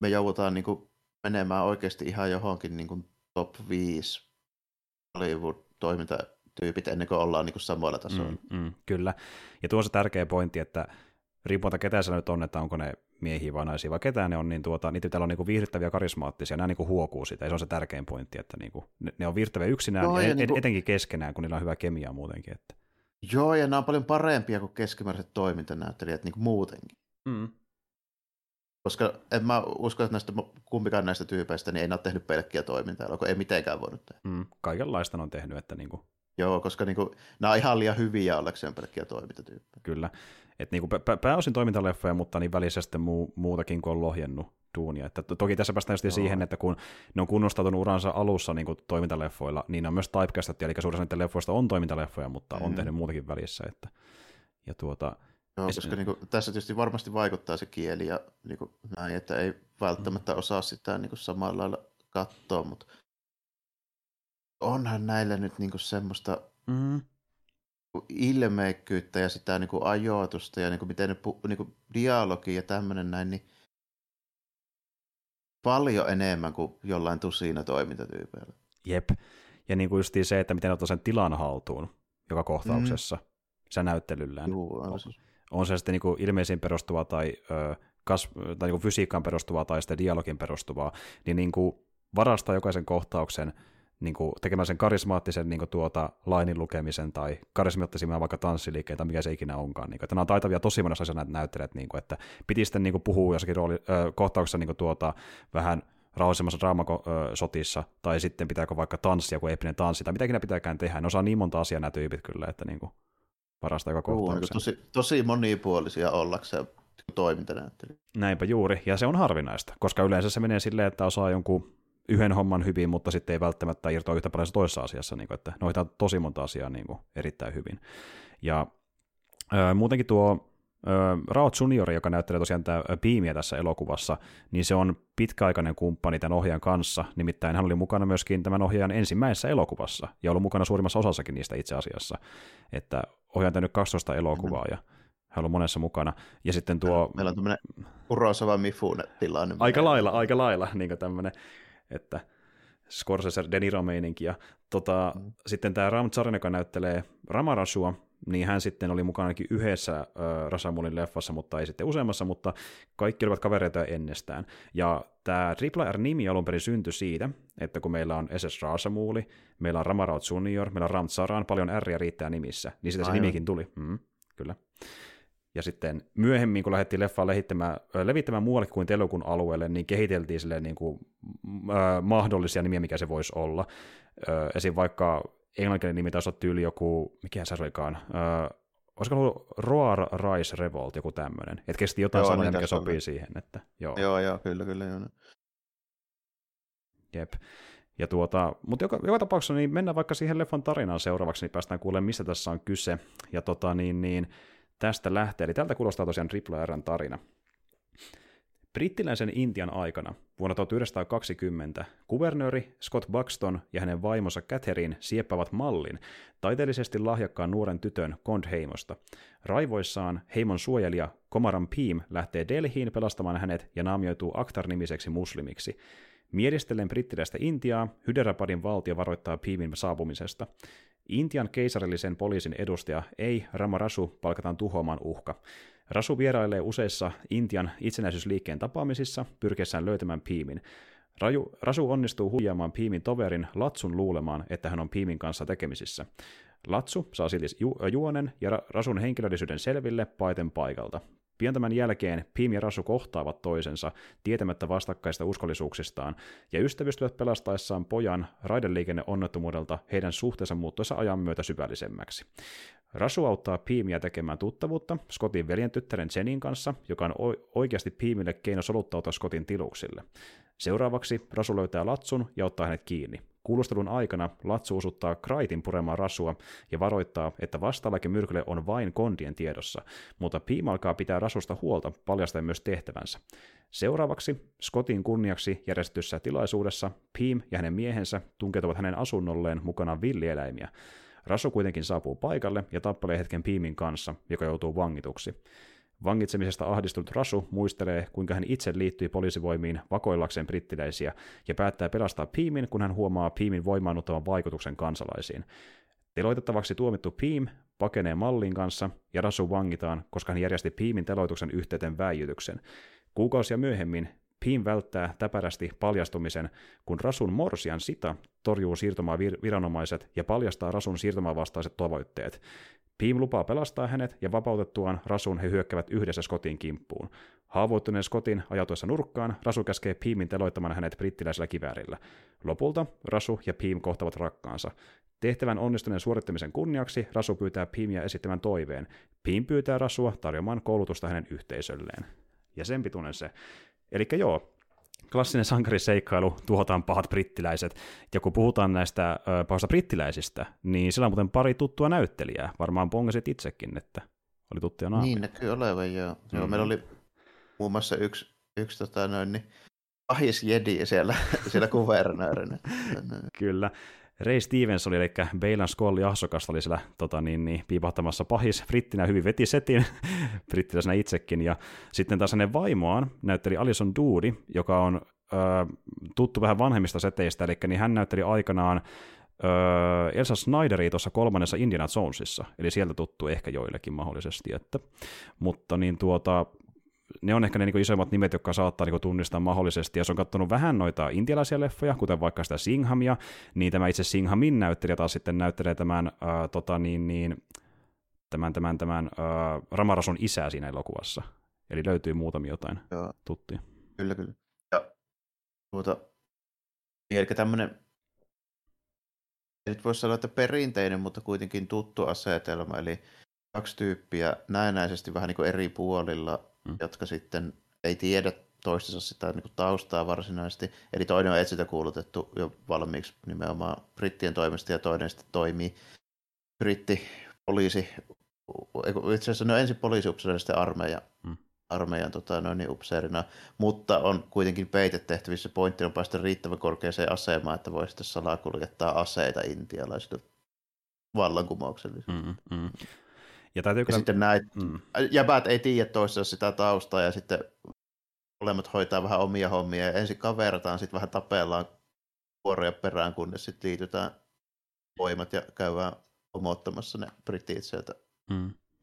me joudutaan niin kuin menemään oikeasti ihan johonkin niin kuin top 5 Hollywood-toimintatyypit ennen kuin ollaan niin kuin samoilla tasoilla. Kyllä. Ja tuo on se tärkeä pointti, että riippumatta ketään se nyt on, että onko ne miehiä vai naisia vai ketään ne on, niin niitä pitää olla niinku viihdyttäviä karismaattisia, nämä niinku huokuu sitä, ja se on se tärkein pointti, että niinku, ne on viihdyttäviä yksinään, joo, ja niinku... etenkin keskenään, kun niillä on hyvä kemiaa muutenkin. Että... Joo, ja nämä on paljon parempia kuin keskimääräiset toimintanäyttelijät niinku muutenkin. Koska en mä usko, että näistä, kumpikaan näistä tyypeistä niin ei ne ole tehnyt pelkkiä toimintaa, kun ei mitenkään voinut tehdä. Kaikenlaista ne on tehnyt, että... Niinku... Joo, koska niinku, nämä on ihan liian hyviä ollakseen pelkkiä toimintatyyppejä. Kyllä. Et niinku pääosin toimintaleffoja, mutta niin välissä sitten muutakin kuin on lohjennut duunia. Että toki tässä päästään just siihen, että kun ne on kunnostautunut uransa alussa niin kuin toimintaleffoilla, niin ne on myös typecastattu, eli suurin osa leffoista on toimintaleffoja, mutta on tehnyt muutakin välissä. Että, ja joo, koska niinku, tässä tietysti varmasti vaikuttaa se kieli ja niinku, näin, että ei välttämättä osaa sitä niinku, samalla lailla katsoa, mutta onhan näillä nyt niinku, semmoista... ilmeikkyyttä ja sitä niin kuin ajoitusta ja niin kuin miten ne niin kuin dialogi ja tämmöinen näin, niin paljon enemmän kuin jollain tusina toimintatyypeillä. Jep. Ja niin kuin justiin se, että miten ottaa sen tilan haltuun joka kohtauksessa, sen näyttelyllään. Juu, on se sitten niin kuin ilmeisiin perustuva tai niin kuin fysiikkaan perustuvaa tai sitten dialogin perustuvaa, niin kuin varastaa jokaisen kohtauksen niin kuin tekemään sen karismaattisen niin kuin lainin lukemisen tai karismaattisimman vaikka tanssiliikkeen tai mikä se ikinä onkaan. Niin kuin, että nämä on taitavia tosi monessa asiassa näitä näyttelijät, niin kuin, että piti sitten niin kuin puhua jossakin kohtauksessa niin kuin vähän rauhallisemmassa draamasotissa tai sitten pitääkö vaikka tanssia, kun eeppinen tanssi tai mitä ikinä pitääkään tehdä. Ne osaa niin monta asiaa nämä tyypit kyllä, että niin kuin varastaa joka kohtauksen. Tosi monipuolisia ollakseen toimintanäyttelijät. Näinpä juuri, ja se on harvinaista, koska yleensä se menee silleen, että osaa jonkun yhden homman hyvin, mutta sitten ei välttämättä irtoa yhtä paljon toisessa asiassa, niin kuin, että ne hoitaa tosi monta asiaa niin kuin, erittäin hyvin. Ja muutenkin tuo Rao Jr., joka näyttelee tosiaan tämä Bheemiä tässä elokuvassa, niin se on pitkäaikainen kumppani tämän ohjaajan kanssa, nimittäin hän oli mukana myöskin tämän ohjaajan ensimmäisessä elokuvassa, ja ollut mukana suurimmassa osassakin niistä itse asiassa, että ohjaaja on tehnyt 12 elokuvaa, ja hän on monessa mukana. Ja sitten tuo... Meillä on tämmöinen Kurosawa Mifune tilanne. Aika lailla, niin kuin tämmöinen. Että Scorsese De Niro-meininki. Ja sitten tämä Ram Charan, joka näyttelee Rama Rasua, niin hän sitten oli mukanakin yhdessä Rajamoulin leffassa, mutta ei sitten useammassa, mutta kaikki olivat kavereita ennestään. Ja tämä RRR-nimi alun perin syntyi siitä, että kun meillä on S. S. Rajamouli, meillä on Rama Rao Jr., meillä on Ram Charan, paljon R riittää nimissä, niin sitä se nimikin tuli. Kyllä. Ja sitten myöhemmin, kun lähdettiin leffaa levittämään muuallekin kuin Telugun alueelle, niin kehiteltiin silleen niin kuin, mahdollisia nimiä, mikä se voisi olla. Esimerkiksi vaikka englanninkielinen nimi taisi olla tyyli joku, mikä se olikaan, olisiko ollut Roar Rice Revolt, joku tämmöinen. Että kesti jotain sanoja, mikä sopii siihen. Että, joo, kyllä. Joo. Jep. Ja mutta joka tapauksessa niin mennään vaikka siihen leffan tarinaan seuraavaksi, niin päästään kuulemaan, mistä tässä on kyse. Ja tästä lähtee, eli tältä kuulostaa tosiaan RRR:n tarina. Brittiläisen Intian aikana vuonna 1920 kuvernööri Scott Buxton ja hänen vaimonsa Catherine sieppaavat mallin taiteellisesti lahjakkaan nuoren tytön Kondheimosta. Raivoissaan heimon suojelija Komaram Bheem lähtee Delhiin pelastamaan hänet ja naamioituu Akhtar-nimiseksi muslimiksi. Mielistellen brittiläistä Intiaa, Hyderabadin valtio varoittaa Bheemin saapumisesta. Intian keisarillisen poliisin edustaja Eira Marasu palkataan tuhoamaan uhka. Rasu vierailee useissa Intian itsenäisyysliikkeen tapaamisissa pyrkiessään löytämään Bheemin. Rasu onnistuu huijaamaan Bheemin toverin Latsun luulemaan, että hän on Bheemin kanssa tekemisissä. Latsu saa silti juonen ja Rasun henkilöllisyyden selville paiten paikalta. Pian tämän jälkeen Bheem ja Rasu kohtaavat toisensa tietämättä vastakkaista uskollisuuksistaan ja ystävystyvät pelastaessaan pojan raideliikenneonnettomuudelta heidän suhteensa muuttuessa ajan myötä syvällisemmäksi. Rasu auttaa Bheemia tekemään tuttavuutta Scottin veljen tyttären Jenin kanssa, joka on oikeasti Bheemille keino soluttautua Scottin tiluksille. Seuraavaksi Rasu löytää Latsun ja ottaa hänet kiinni. Kuulustelun aikana Latsu usuttaa Kraitin puremaan Rasua ja varoittaa, että vastaalääke myrkylle on vain kondien tiedossa, mutta Bheem alkaa pitää Rasusta huolta paljastaen myös tehtävänsä. Seuraavaksi Scottin kunniaksi järjestetyssä tilaisuudessa Bheem ja hänen miehensä tunkeutuvat hänen asunnolleen mukanaan villieläimiä. Rasu kuitenkin saapuu paikalle ja tappelee hetken Bheemin kanssa, joka joutuu vangituksi. Vangitsemisesta ahdistunut Rasu muistelee, kuinka hän itse liittyi poliisivoimiin vakoillakseen brittiläisiä ja päättää pelastaa Bheemin, kun hän huomaa Bheemin voimaannuttavan vaikutuksen kansalaisiin. Teloitettavaksi tuomittu Bheem pakenee mallin kanssa ja Rasu vangitaan, koska hän järjesti Bheemin teloituksen yhteyden väijytyksen. Kuukausia myöhemmin Bheem välttää täpärästi paljastumisen, kun Rasun morsian Sita torjuu siirtomaaviranomaiset ja paljastaa Rasun siirtomavastaiset tavoitteet. Bheem lupaa pelastaa hänet ja vapautettuaan Rasun he hyökkäävät yhdessä Scottin kimppuun. Haavoittuneen Scottin ajautuessa nurkkaan Rasu käskee Bheemin teloittamaan hänet brittiläisellä kiväärillä. Lopulta Rasu ja Bheem kohtavat rakkaansa. Tehtävän onnistuneen suorittamisen kunniaksi Rasu pyytää Bheemia esittämään toiveen. Bheem pyytää Rasua tarjoamaan koulutusta hänen yhteisölleen. Ja sen pituinen se. Elikkä joo, klassinen sankariseikkailu, tuhotaan pahat brittiläiset, ja kun puhutaan näistä pahasta brittiläisistä, niin siellä on muuten pari tuttua näyttelijää, varmaan bongasit itsekin, että oli tuttuja naamia. Niin näkyy olevan, joo. Mm. Joo, meillä oli muun muassa yksi pahis jedi siellä kuvernöörinä. Kyllä. Ray Stevens oli, eli Bailan Scully Ahsokasta oli siellä piipahtamassa pahis frittinä, hyvin veti setin brittiläisenä itsekin, ja sitten taas hänen vaimoaan näytteli Alison Doody, joka on tuttu vähän vanhemmista seteistä, eli niin hän näytteli aikanaan Elsa Snyderi tuossa kolmannessa Indiana Jonesissa, eli sieltä tuttu ehkä joillekin mahdollisesti, että, mutta niin ne on ehkä ne isoimmat nimet, jotka saattaa tunnistaa mahdollisesti, ja jos on katsonut vähän noita intialaisia leffoja, kuten vaikka sitä Singhamia, niin tämä itse Singhamin näyttelijä taas sitten näyttelee tämän Ramarasun isää siinä elokuvassa. Eli löytyy muutamia jotain tuttuja. Kyllä, kyllä. Ja eli tämmöinen, nyt voisi sanoa, että perinteinen, mutta kuitenkin tuttu asetelma, eli kaksi tyyppiä näennäisesti vähän niin kuin eri puolilla, jotka sitten ei tiedä toistensa sitä niin kuin taustaa varsinaisesti. Eli toinen on etsintä kuulutettu jo valmiiksi nimenomaan brittien toimesta, ja toinen sitten toimii brittipoliisi. Itse asiassa ne on ensin poliisiupseerina ja sitten armeijan upseerina, mutta on kuitenkin peitetehtävissä. Pointti on päästä riittävän korkeaseen asemaan, että voi sitten salakuljettaa aseita intialaisille vallankumouksellisille. Ja sitten näitä jäbät ei tiedä toistaan sitä taustaa, ja sitten molemmat hoitaa vähän omia hommia, ja ensin kavertaan, sitten vähän tapellaan kuoroja perään, kunnes sitten liitytään voimat ja käydään omottamassa ne britit sieltä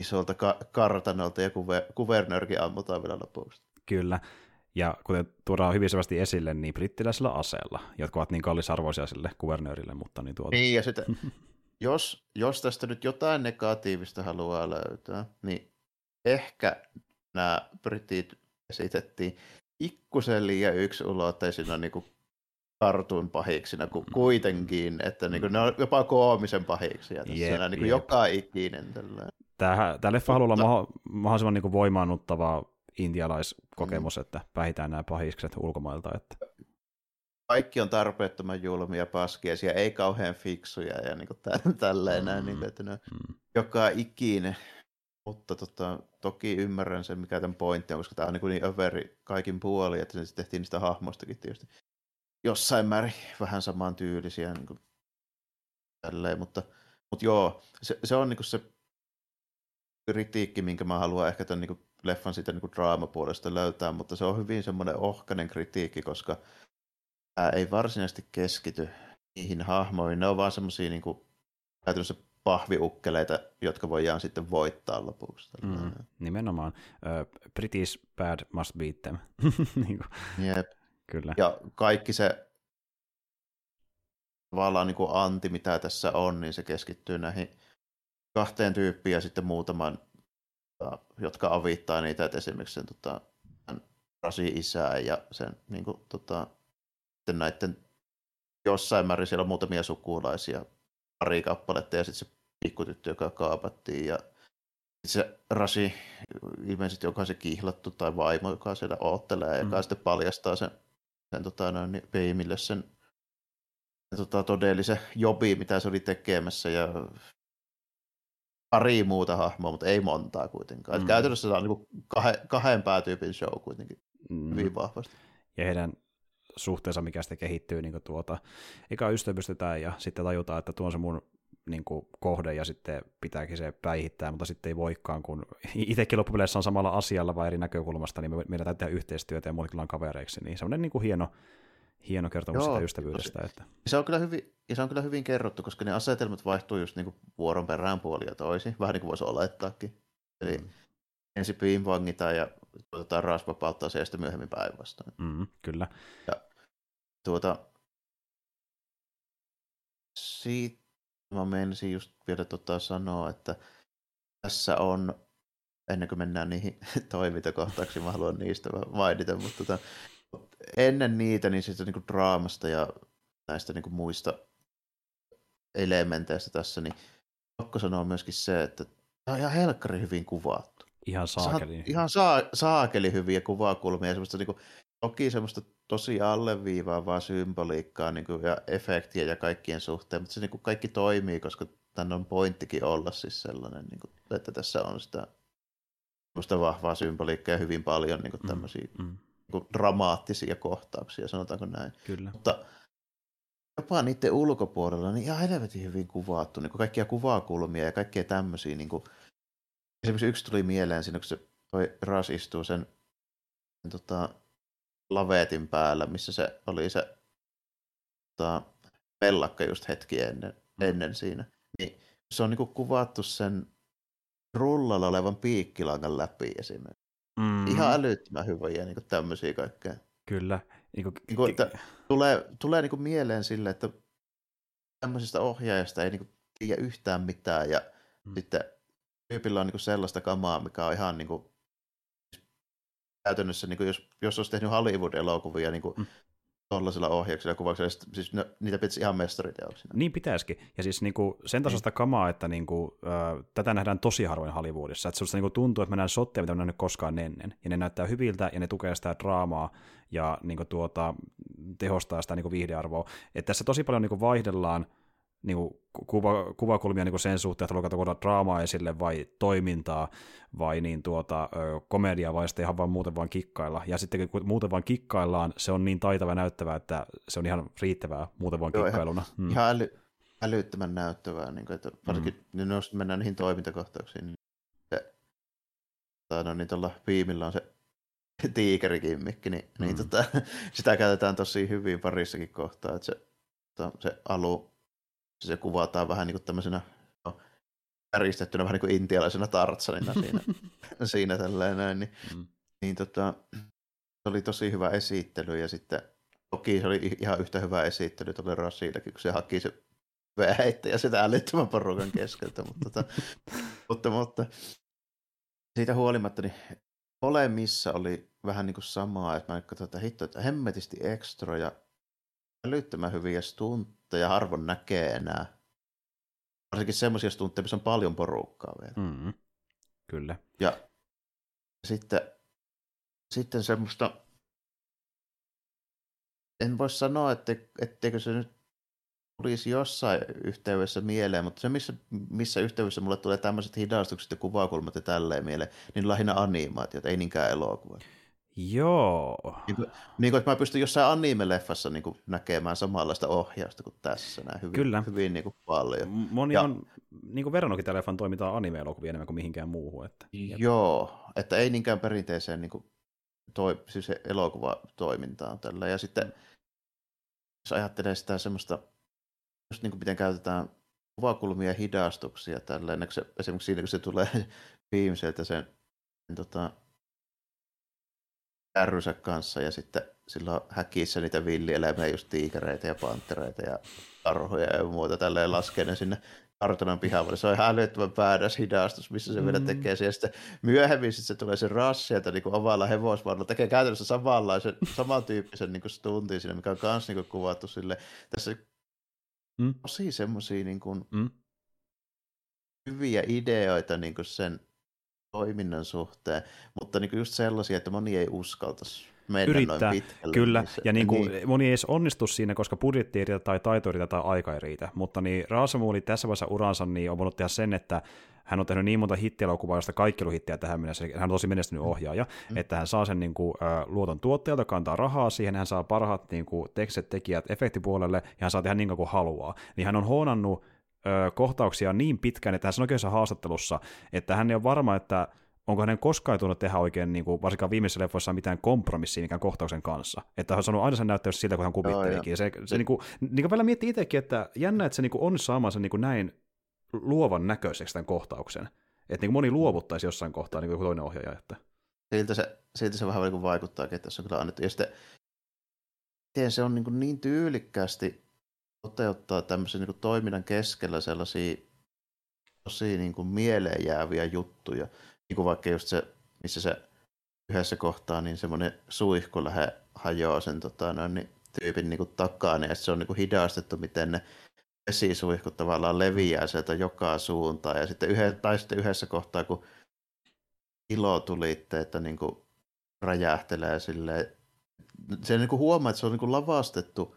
isolta kartanolta, ja kuvernöörkin ammutaan vielä lopuksi. Kyllä. Ja kuten tuodaan hyvin selvästi esille, niin brittiläisellä aseella, jotka ovat niin kallisarvoisia sille kuvernöörille, mutta niin tuota. Niin, ja sitten Jos tästä nyt jotain negatiivista haluaa löytää, niin ehkä nämä britit esitettiin pikkusen liian yksulotteisina niin kuin kartun pahiksina kuin kuitenkin, että niin kuin ne on jopa koomisen pahiksia tässä, niin joka ikinen tällainen. Tämä leffa haluaa olla mahdollisimman niin kuin voimaannuttava intialaiskokemus, että päihitään nämä pahikset ulkomailta, että kaikki on tarpeettoman julmia, paskiaisia, ei kauhean fiksuja ja niin kuin tälleen näin, niin kuin, että joka ikinen Mutta toki ymmärrän sen, mikä tämän pointti on, koska tämä on niin överi kaikin puolin, että se tehtiin niistä hahmoistakin tietysti jossain määrin vähän samantyylisiä. Niin kuin tälleen, mutta joo, se on niin kuin se kritiikki, minkä mä haluan ehkä tämän niin kuin leffan siitä niin kuin draamapuolesta löytää, mutta se on hyvin semmoinen ohkainen kritiikki, koska tämä ei varsinaisesti keskity niihin hahmoihin. Ne on vaan semmoisia niin kuin käytännössä pahviukkeleita, jotka voidaan sitten voittaa lopuksi. Nimenomaan. British bad must beat them. Niin kuin. Yep. Kyllä. Ja kaikki se tavallaan niin kuin anti, mitä tässä on, niin se keskittyy näihin kahteen tyyppiin ja sitten muutaman, jotka avittaa niitä, että esimerkiksi sen rasi-isää ja sen niin kuin, sitten näiden jossain määrin siellä on muutamia sukulaisia, pari kappaletta ja sitten se pikkutyttö, joka kaapattiin ja se rasi, ilmeisesti joka on se kihlattu tai vaimo, joka siellä oottelee ja joka sitten paljastaa sen Beamille sen todellisen jobi, mitä se oli tekemässä ja pari muuta hahmoa, mutta ei montaa kuitenkaan. Et käytännössä se on niinku kahden päätyypin show kuitenkin hyvin vahvasti. Ja heidän suhteensa, mikä sitten kehittyy, niin eka ystävystytään ja sitten tajutaan, että tuo on se mun niin kuin, kohde ja sitten pitääkin se päihittää, mutta sitten ei voikaan, kun itsekin loppupeleissä on samalla asialla vai eri näkökulmasta, niin meidän täytyy tehdä yhteistyötä ja muillekin ollaan kavereiksi, niin semmoinen niin kuin hieno kertomus sitä ystävyydestä. Että Se on kyllä hyvin kerrottu, koska ne asetelmat vaihtuu just niin kuin vuoron perään puolia toisin, vähän niin kuin voisi olettaakin. Eli ensin piinvangitaan ja tuotetaan raasvapauttaa se ja sitten myöhemmin päinvastoin. Kyllä. Ja siitä mä menisin just vielä sanoa, että tässä on, ennen kuin mennään niihin toimintakohtauksiin, mä haluan niistä mainita, mutta ennen niitä, niin siitä niinku draamasta ja näistä niinku muista elementeistä tässä, niin pakko sanoa myöskin se, että tämä on ihan helkkari hyvin kuvattu. Ihan saakeli. Ihan saakeli hyviä kuvakulmia, semmoista niinku, toki semmoista tosi alleviivaavaa symboliikkaa niinku, ja efektiä ja kaikkien suhteen, mutta se niinku, kaikki toimii, koska tämän on pointtikin olla siis sellainen, niinku, että tässä on sitä vahvaa symboliikkaa ja hyvin paljon niinku, tämmöisiä niinku, dramaattisia kohtauksia, sanotaanko näin. Kyllä. Mutta jopa niiden ulkopuolella niin ihan helvetin hyvin kuvattu, niinku, kaikkia kuvakulmia ja kaikkia tämmöisiä niinku, esimerkiksi yksi tuli mieleen siinä, kun se Ras istuu sen lavetin päällä, missä se oli se pellakka just hetki ennen siinä. Niin, se on niinku kuvattu sen rullalla olevan piikkilangan läpi esimerkiksi. Ihan älyttömän hyviä niinku tämmöisiä kaikkea. Kyllä. Niinku, että tulee niinku mieleen sille, että tämmöisistä ohjaajista ei niinku tiedä yhtään mitään ja sitten tyypillä on niinku sellaista kamaa, mikä on ihan niinku käytännössä, niinku, jos olisi tehnyt Hollywood-elokuvia niinku, tollaisella ohjauksella kuvauksella, siis niitä pitäisi ihan mestariteoksina. Niin pitäisikin. Ja siis niinku, sen tasosta kamaa, että niinku, tätä nähdään tosi harvoin Hollywoodissa. Että se niinku, tuntuu, että me nähdään sotteja, mitä me nähdään koskaan ennen. Ja ne näyttää hyviltä ja ne tukee sitä draamaa ja niinku, tehostaa sitä niinku, viihdearvoa. Et tässä tosi paljon niinku, vaihdellaan niinku kuvakulmia niinku sen suhteen, että haluatko tuoda draamaa esille vai toimintaa vai niin komediaa vai sitten ihan vaan muuten vaan kikkailla. Ja sitten kun muuten vaan kikkaillaan, se on niin taitava ja näyttävää, että se on ihan riittävää muuten vaan kikkailuna. Ihan älyttömän näyttävää, niin kuin, että varsinkin jos mennään niihin toimintakohtauksiin, niin tuolla Beamilla on se tiikerikimmikki, niin sitä käytetään tosi hyvin parissakin kohtaa, että se alu se kuvataan vähän niin kuin tämmöisenä väristettynä, vähän niin kuin intialaisena tartsanina siinä tälleen näin. Niin, se oli tosi hyvä esittely ja sitten toki se oli ihan yhtä hyvä esittely tuolle Rasillakin, kun se haki se väittä ja sitä älyttömän porukan keskeltä. mutta siitä huolimatta, niin molemmissa oli vähän niin kuin samaa, että mä katsoin, että hitto, että hemmetisti ekstroja, älyttömän hyviä stuntteja harvoin näkee enää. Varsinkin semmoisia stuntteja, missä on paljon porukkaa vielä. Kyllä. Ja sitten semmoista, en voi sanoa, etteikö se nyt tulisi jossain yhteydessä mieleen, mutta se missä yhteydessä mulle tulee tämmöiset hidastukset ja kuvakulmat ja tälleen mieleen, niin lähinnä animaatiot, ei niinkään elokuvat. Joo. Niin kuin että mä pystyn jossain anime-leffassa niin kuin näkemään samanlaista ohjausta kuin tässä. Hyvin niin kuin paljon. Moni on, niin kuin Veronoki-leffan toimitaan anime-elokuvia enemmän kuin mihinkään muuhun. Että, joo, että ei niinkään perinteiseen niin kuin siis elokuvatoimintaan tällä. Ja sitten jos ajattelee sitä semmoista, just niin kuin miten käytetään kuvakulmia ja hidastuksia tällä, esimerkiksi siinä kun se tulee viimeiseltä sen kärrysä kanssa ja sitten sillä on häkissä niitä villieläimiä, just tiikereitä ja panttereita ja karhuja ja muuta tälleen laskee ne sinne kartanon pihavalle. Se on ihan älyttömän päädäs hidastus, missä se vielä tekee siihen. Sitten myöhemmin sitten se tulee se rassi, jota niin availla hevosvarrella. Tekee käytännössä samantyyppisen niin stuntiin siinä, mikä on myös niin kuvattu silleen. Tässä on tosi semmoisia niin hyviä ideoita niin sen toiminnan suhteen, mutta niinku just sellaisia, että moni ei uskaltaisi mennä yrittää, noin pitkälle. Kyllä, niin se, ja niin. Moni ei edes onnistu siinä, koska budjetti ei riitä tai taito ei riitä tai aika ei riitä, mutta niin Rajamouli tässä vaiheessa uransa niin on voinut tehdä sen, että hän on tehnyt niin monta hittielokuvaa, josta kaikki on hittejä tähän mennessä, hän on tosi menestynyt ohjaaja, että hän saa sen niin kuin, luoton tuottajalta, kantaa rahaa siihen, hän saa parhaat niin kuin, tekstit, tekijät efektipuolelle, ja hän saa tehdä niin kuin haluaa. Niin hän on hoonannut kohtauksia niin pitkään, että hän sanoi oikeassa haastattelussa, että hän ei ole varma, että onko hänen koskaan tullut tehdä oikein, niin kuin, varsinkaan viimeisessä leffoissa, mitään kompromissia mikään kohtauksen kanssa. Että hän on sanonut aina sen näyttäystä siltä, kun hän kuvittelikin. Ja se niin kuin välillä miettii itsekin, että jännä, että se niin kuin on saamansa niin kuin näin luovan näköiseksi tämän kohtauksen. Että niin kuin moni luovuttaisi jossain kohtaa, niin kuin toinen ohjaaja. Että. Siltä se vähän niin vaikuttaakin, että tässä on kyllä annettu. Ja sitten, miten se on niin tyylikkäästi toteuttaa tämmöisen niin kuin toiminnan keskellä sellaisia tosi niin kuin mieleen jääviä juttuja. Niin kuin vaikka just se, missä se yhdessä kohtaa niin semmoinen suihku hajoaa sen tyypin niin kuin takana, ja se on niin kuin hidastettu, miten ne vesisuihkut tavallaan leviää sieltä joka suuntaan. Ja sitten yhdessä kohtaa, kun ilotulitteita niin kuin räjähtelee silleen, se niin kuin huomaa, että se on niin kuin lavastettu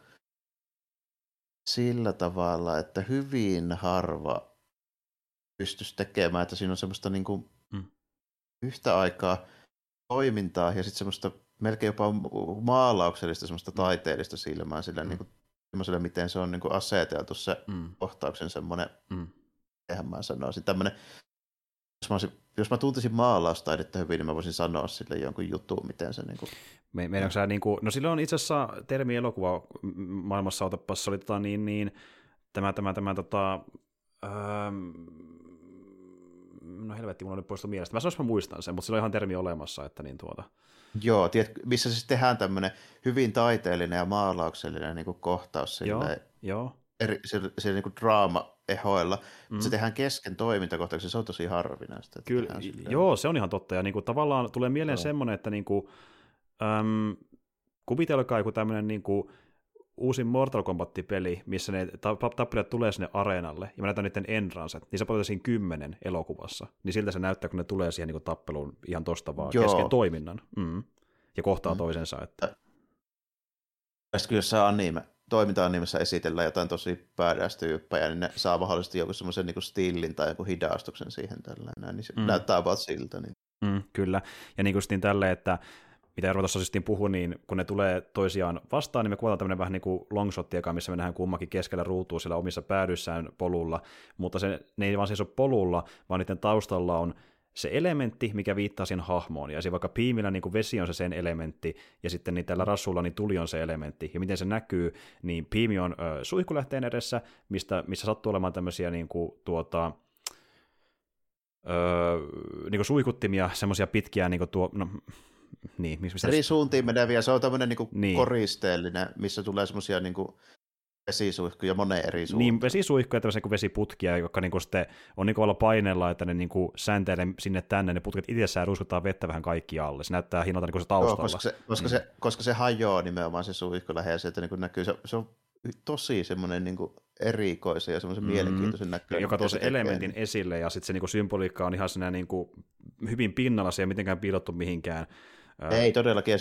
sillä tavalla, että hyvin harva pystyisi tekemään, että siinä on semmoista niin kuin yhtä aikaa toimintaa ja sitten semmoista melkein jopa maalauksellista semmoista taiteellista silmää sillä niin kuin semmoisella, miten se on niin kuin aseteltu se kohtauksen semmoinen, eihän mä sanoisin, tämmöinen, jos mä tuntisin maalaustaidetta hyvin, niin mä voisin sanoa sille jonkun jutun, miten se niin kuin. No silloin on itse asiassa termi elokuva maailmassa, otapas, se oli no helvetti, mulla on nyt poistu mielestä. Mä sanoisin, että mä muistan sen, mutta sillä on ihan termi olemassa, että niin tuota. Joo, tiedätkö, missä siis tehdään tämmöinen hyvin taiteellinen ja maalauksellinen niin kuin kohtaus silleen. Joo. Siellä niin kuin draama-ehoilla, se tehdään kesken toimintakohtauksia, se on tosi harvinaista. Kyllä, joo, se on ihan totta, ja niin kuin, tavallaan tulee mieleen semmoinen, että niin kuin, kuvitelkaa joku tämmöinen niin kuin uusin Mortal Kombat-peli, missä ne tappelijat tulee sinne areenalle, ja mä näytän niiden entranset, niin se potetaan 10 elokuvassa, niin siltä se näyttää, kun ne tulee siihen niin kuin tappeluun ihan tosta vaan kesken toiminnan, ja kohtaa toisensa. Että. Sitten jos saa anime, toiminta-animessa esitellään jotain tosi päädästyyppäjä, niin ne saa mahdollisesti joku semmoisen niin kuin stillin tai joku hidastuksen siihen tällainen, niin se näyttää vaan siltä. Niin. Kyllä, ja niin kuin sitten tälleen, että mitä Jarmo tuossa siis puhui, niin kun ne tulee toisiaan vastaan, niin me kuvataan tämmöinen vähän niin kuin longshotti, missä me nähdään kummankin keskellä ruutua siellä omissa päädyissään polulla, mutta ne ei vaan siis ole polulla, vaan niiden taustalla on se elementti, mikä viittaa siihen hahmoon, ja siinä vaikka piimillä niin kuin vesi on se sen elementti, ja sitten niin tällä rassulla niin tuli on se elementti, ja miten se näkyy, niin piimi on suihkulähteen edessä, missä sattuu olemaan tämmöisiä niin kuin niin kuin suikuttimia, semmoisia pitkiä niin kuin niin, eri suuntiin meneviä, se on tämmöinen niinku koristeellinen, missä tulee semmoisia niinku vesisuihkuja moneen eri suuntaan. Niin, vesisuihkuja, tämmöisiä niinku vesiputkia, jotka niinku sitten on niinku olla paineella, että ne niinku sääntelee sinne tänne, ne putket itsessään ruiskuttaa vettä vähän kaikki alle, se näyttää hinnalta niinku se taustalla. Joo, koska se hajoaa nimenomaan se suihku lähe, ja sieltä niinku näkyy, se on tosi semmoinen niinku erikoisen ja semmoisen mielenkiintoisen näköinen. Joka tuo se elementin esille, ja sitten se niinku symboliikka on ihan siinä niinku hyvin pinnalla, se ei mitenkään piilottu mihinkään. Ei todellakin, ja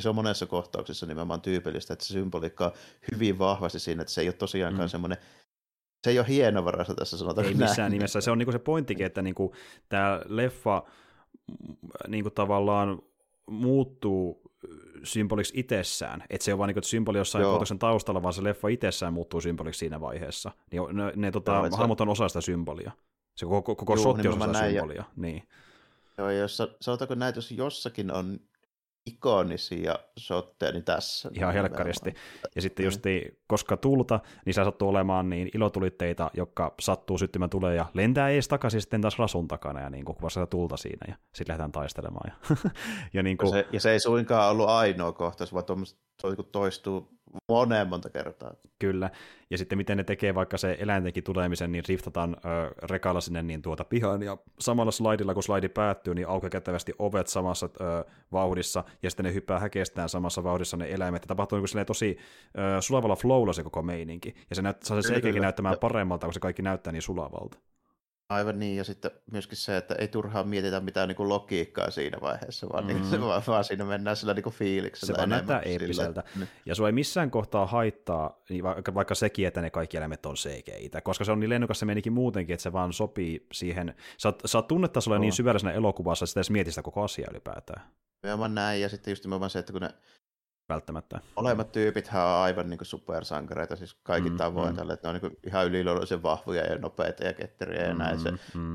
se on monessa kohtauksessa nimenomaan tyypillistä, että se symboliikka on hyvin vahvasti siinä, että se ei ole tosiaankaan semmoinen, se ei ole hienovarasta tässä sanotaan. Ei missään nimessä, se on niinku se pointtikin, että niinku tämä leffa niinku tavallaan muuttuu symboliksi itsessään, että se on vain niinku symboli jossain kohtauksen taustalla, vaan se leffa itsessään muuttuu symboliksi siinä vaiheessa. Niin ne hahmot on osa sitä symbolia, se koko shotti on osa symbolia. Niin. Joo, jos sanotaanko näin, jos jossakin on ikonisia shotteja, niin tässä. Ihan helkkaristi. Ja sitten just koska tulta, niin se sattuu olemaan niin ilotulitteita, jotka sattuu syttymään tulee ja lentää ees takaisin sitten taas rasun takana, ja niin kuin kuvassa tulta siinä, ja sitten lähdetään taistelemaan. Ja, niin kuin... se ei suinkaan ollut ainoa kohtaus, vaan toistuu moneen monta kertaa. Kyllä. Ja sitten miten ne tekee vaikka se eläintenkin tulemisen, niin riftataan rekalla sinne niin pihaan, ja samalla slaidilla, kun slaidi päättyy, niin aukeaa kättävästi ovet samassa vauhdissa, ja sitten ne hyppää häkeistään samassa vauhdissa ne eläimet. Ja tapahtuu niin tosi sulavalla flowlla se koko meininki. Ja se saa se selkeäkin näyttämään paremmalta, kun se kaikki näyttää niin sulavalta. Aivan niin, ja sitten myöskin se, että ei turhaan mietitä mitään niin kuin logiikkaa siinä vaiheessa, vaan, vaan siinä mennään sillä niin kuin fiiliksellä. Se vaan näyttää eeppiseltä. Ja sua ei missään kohtaa haittaa, vaikka sekin, että ne kaikki eläimet on CGI, koska se on niin lennokas se menikin muutenkin, että se vaan sopii siihen. Sä oot tunnetasolla niin syvällisenä elokuvassa, että sitä edes mietistä koko asiaa ylipäätään. Myöhemmin näin, ja sitten just se, että kun ne välttämättä. Olemat tyypithän on aivan niin kuin supersankareita, siis kaikki tavoin tälle, että ne on niin kuin ihan yliluonnollisen vahvoja ja nopeita ja ketteriä ja näin.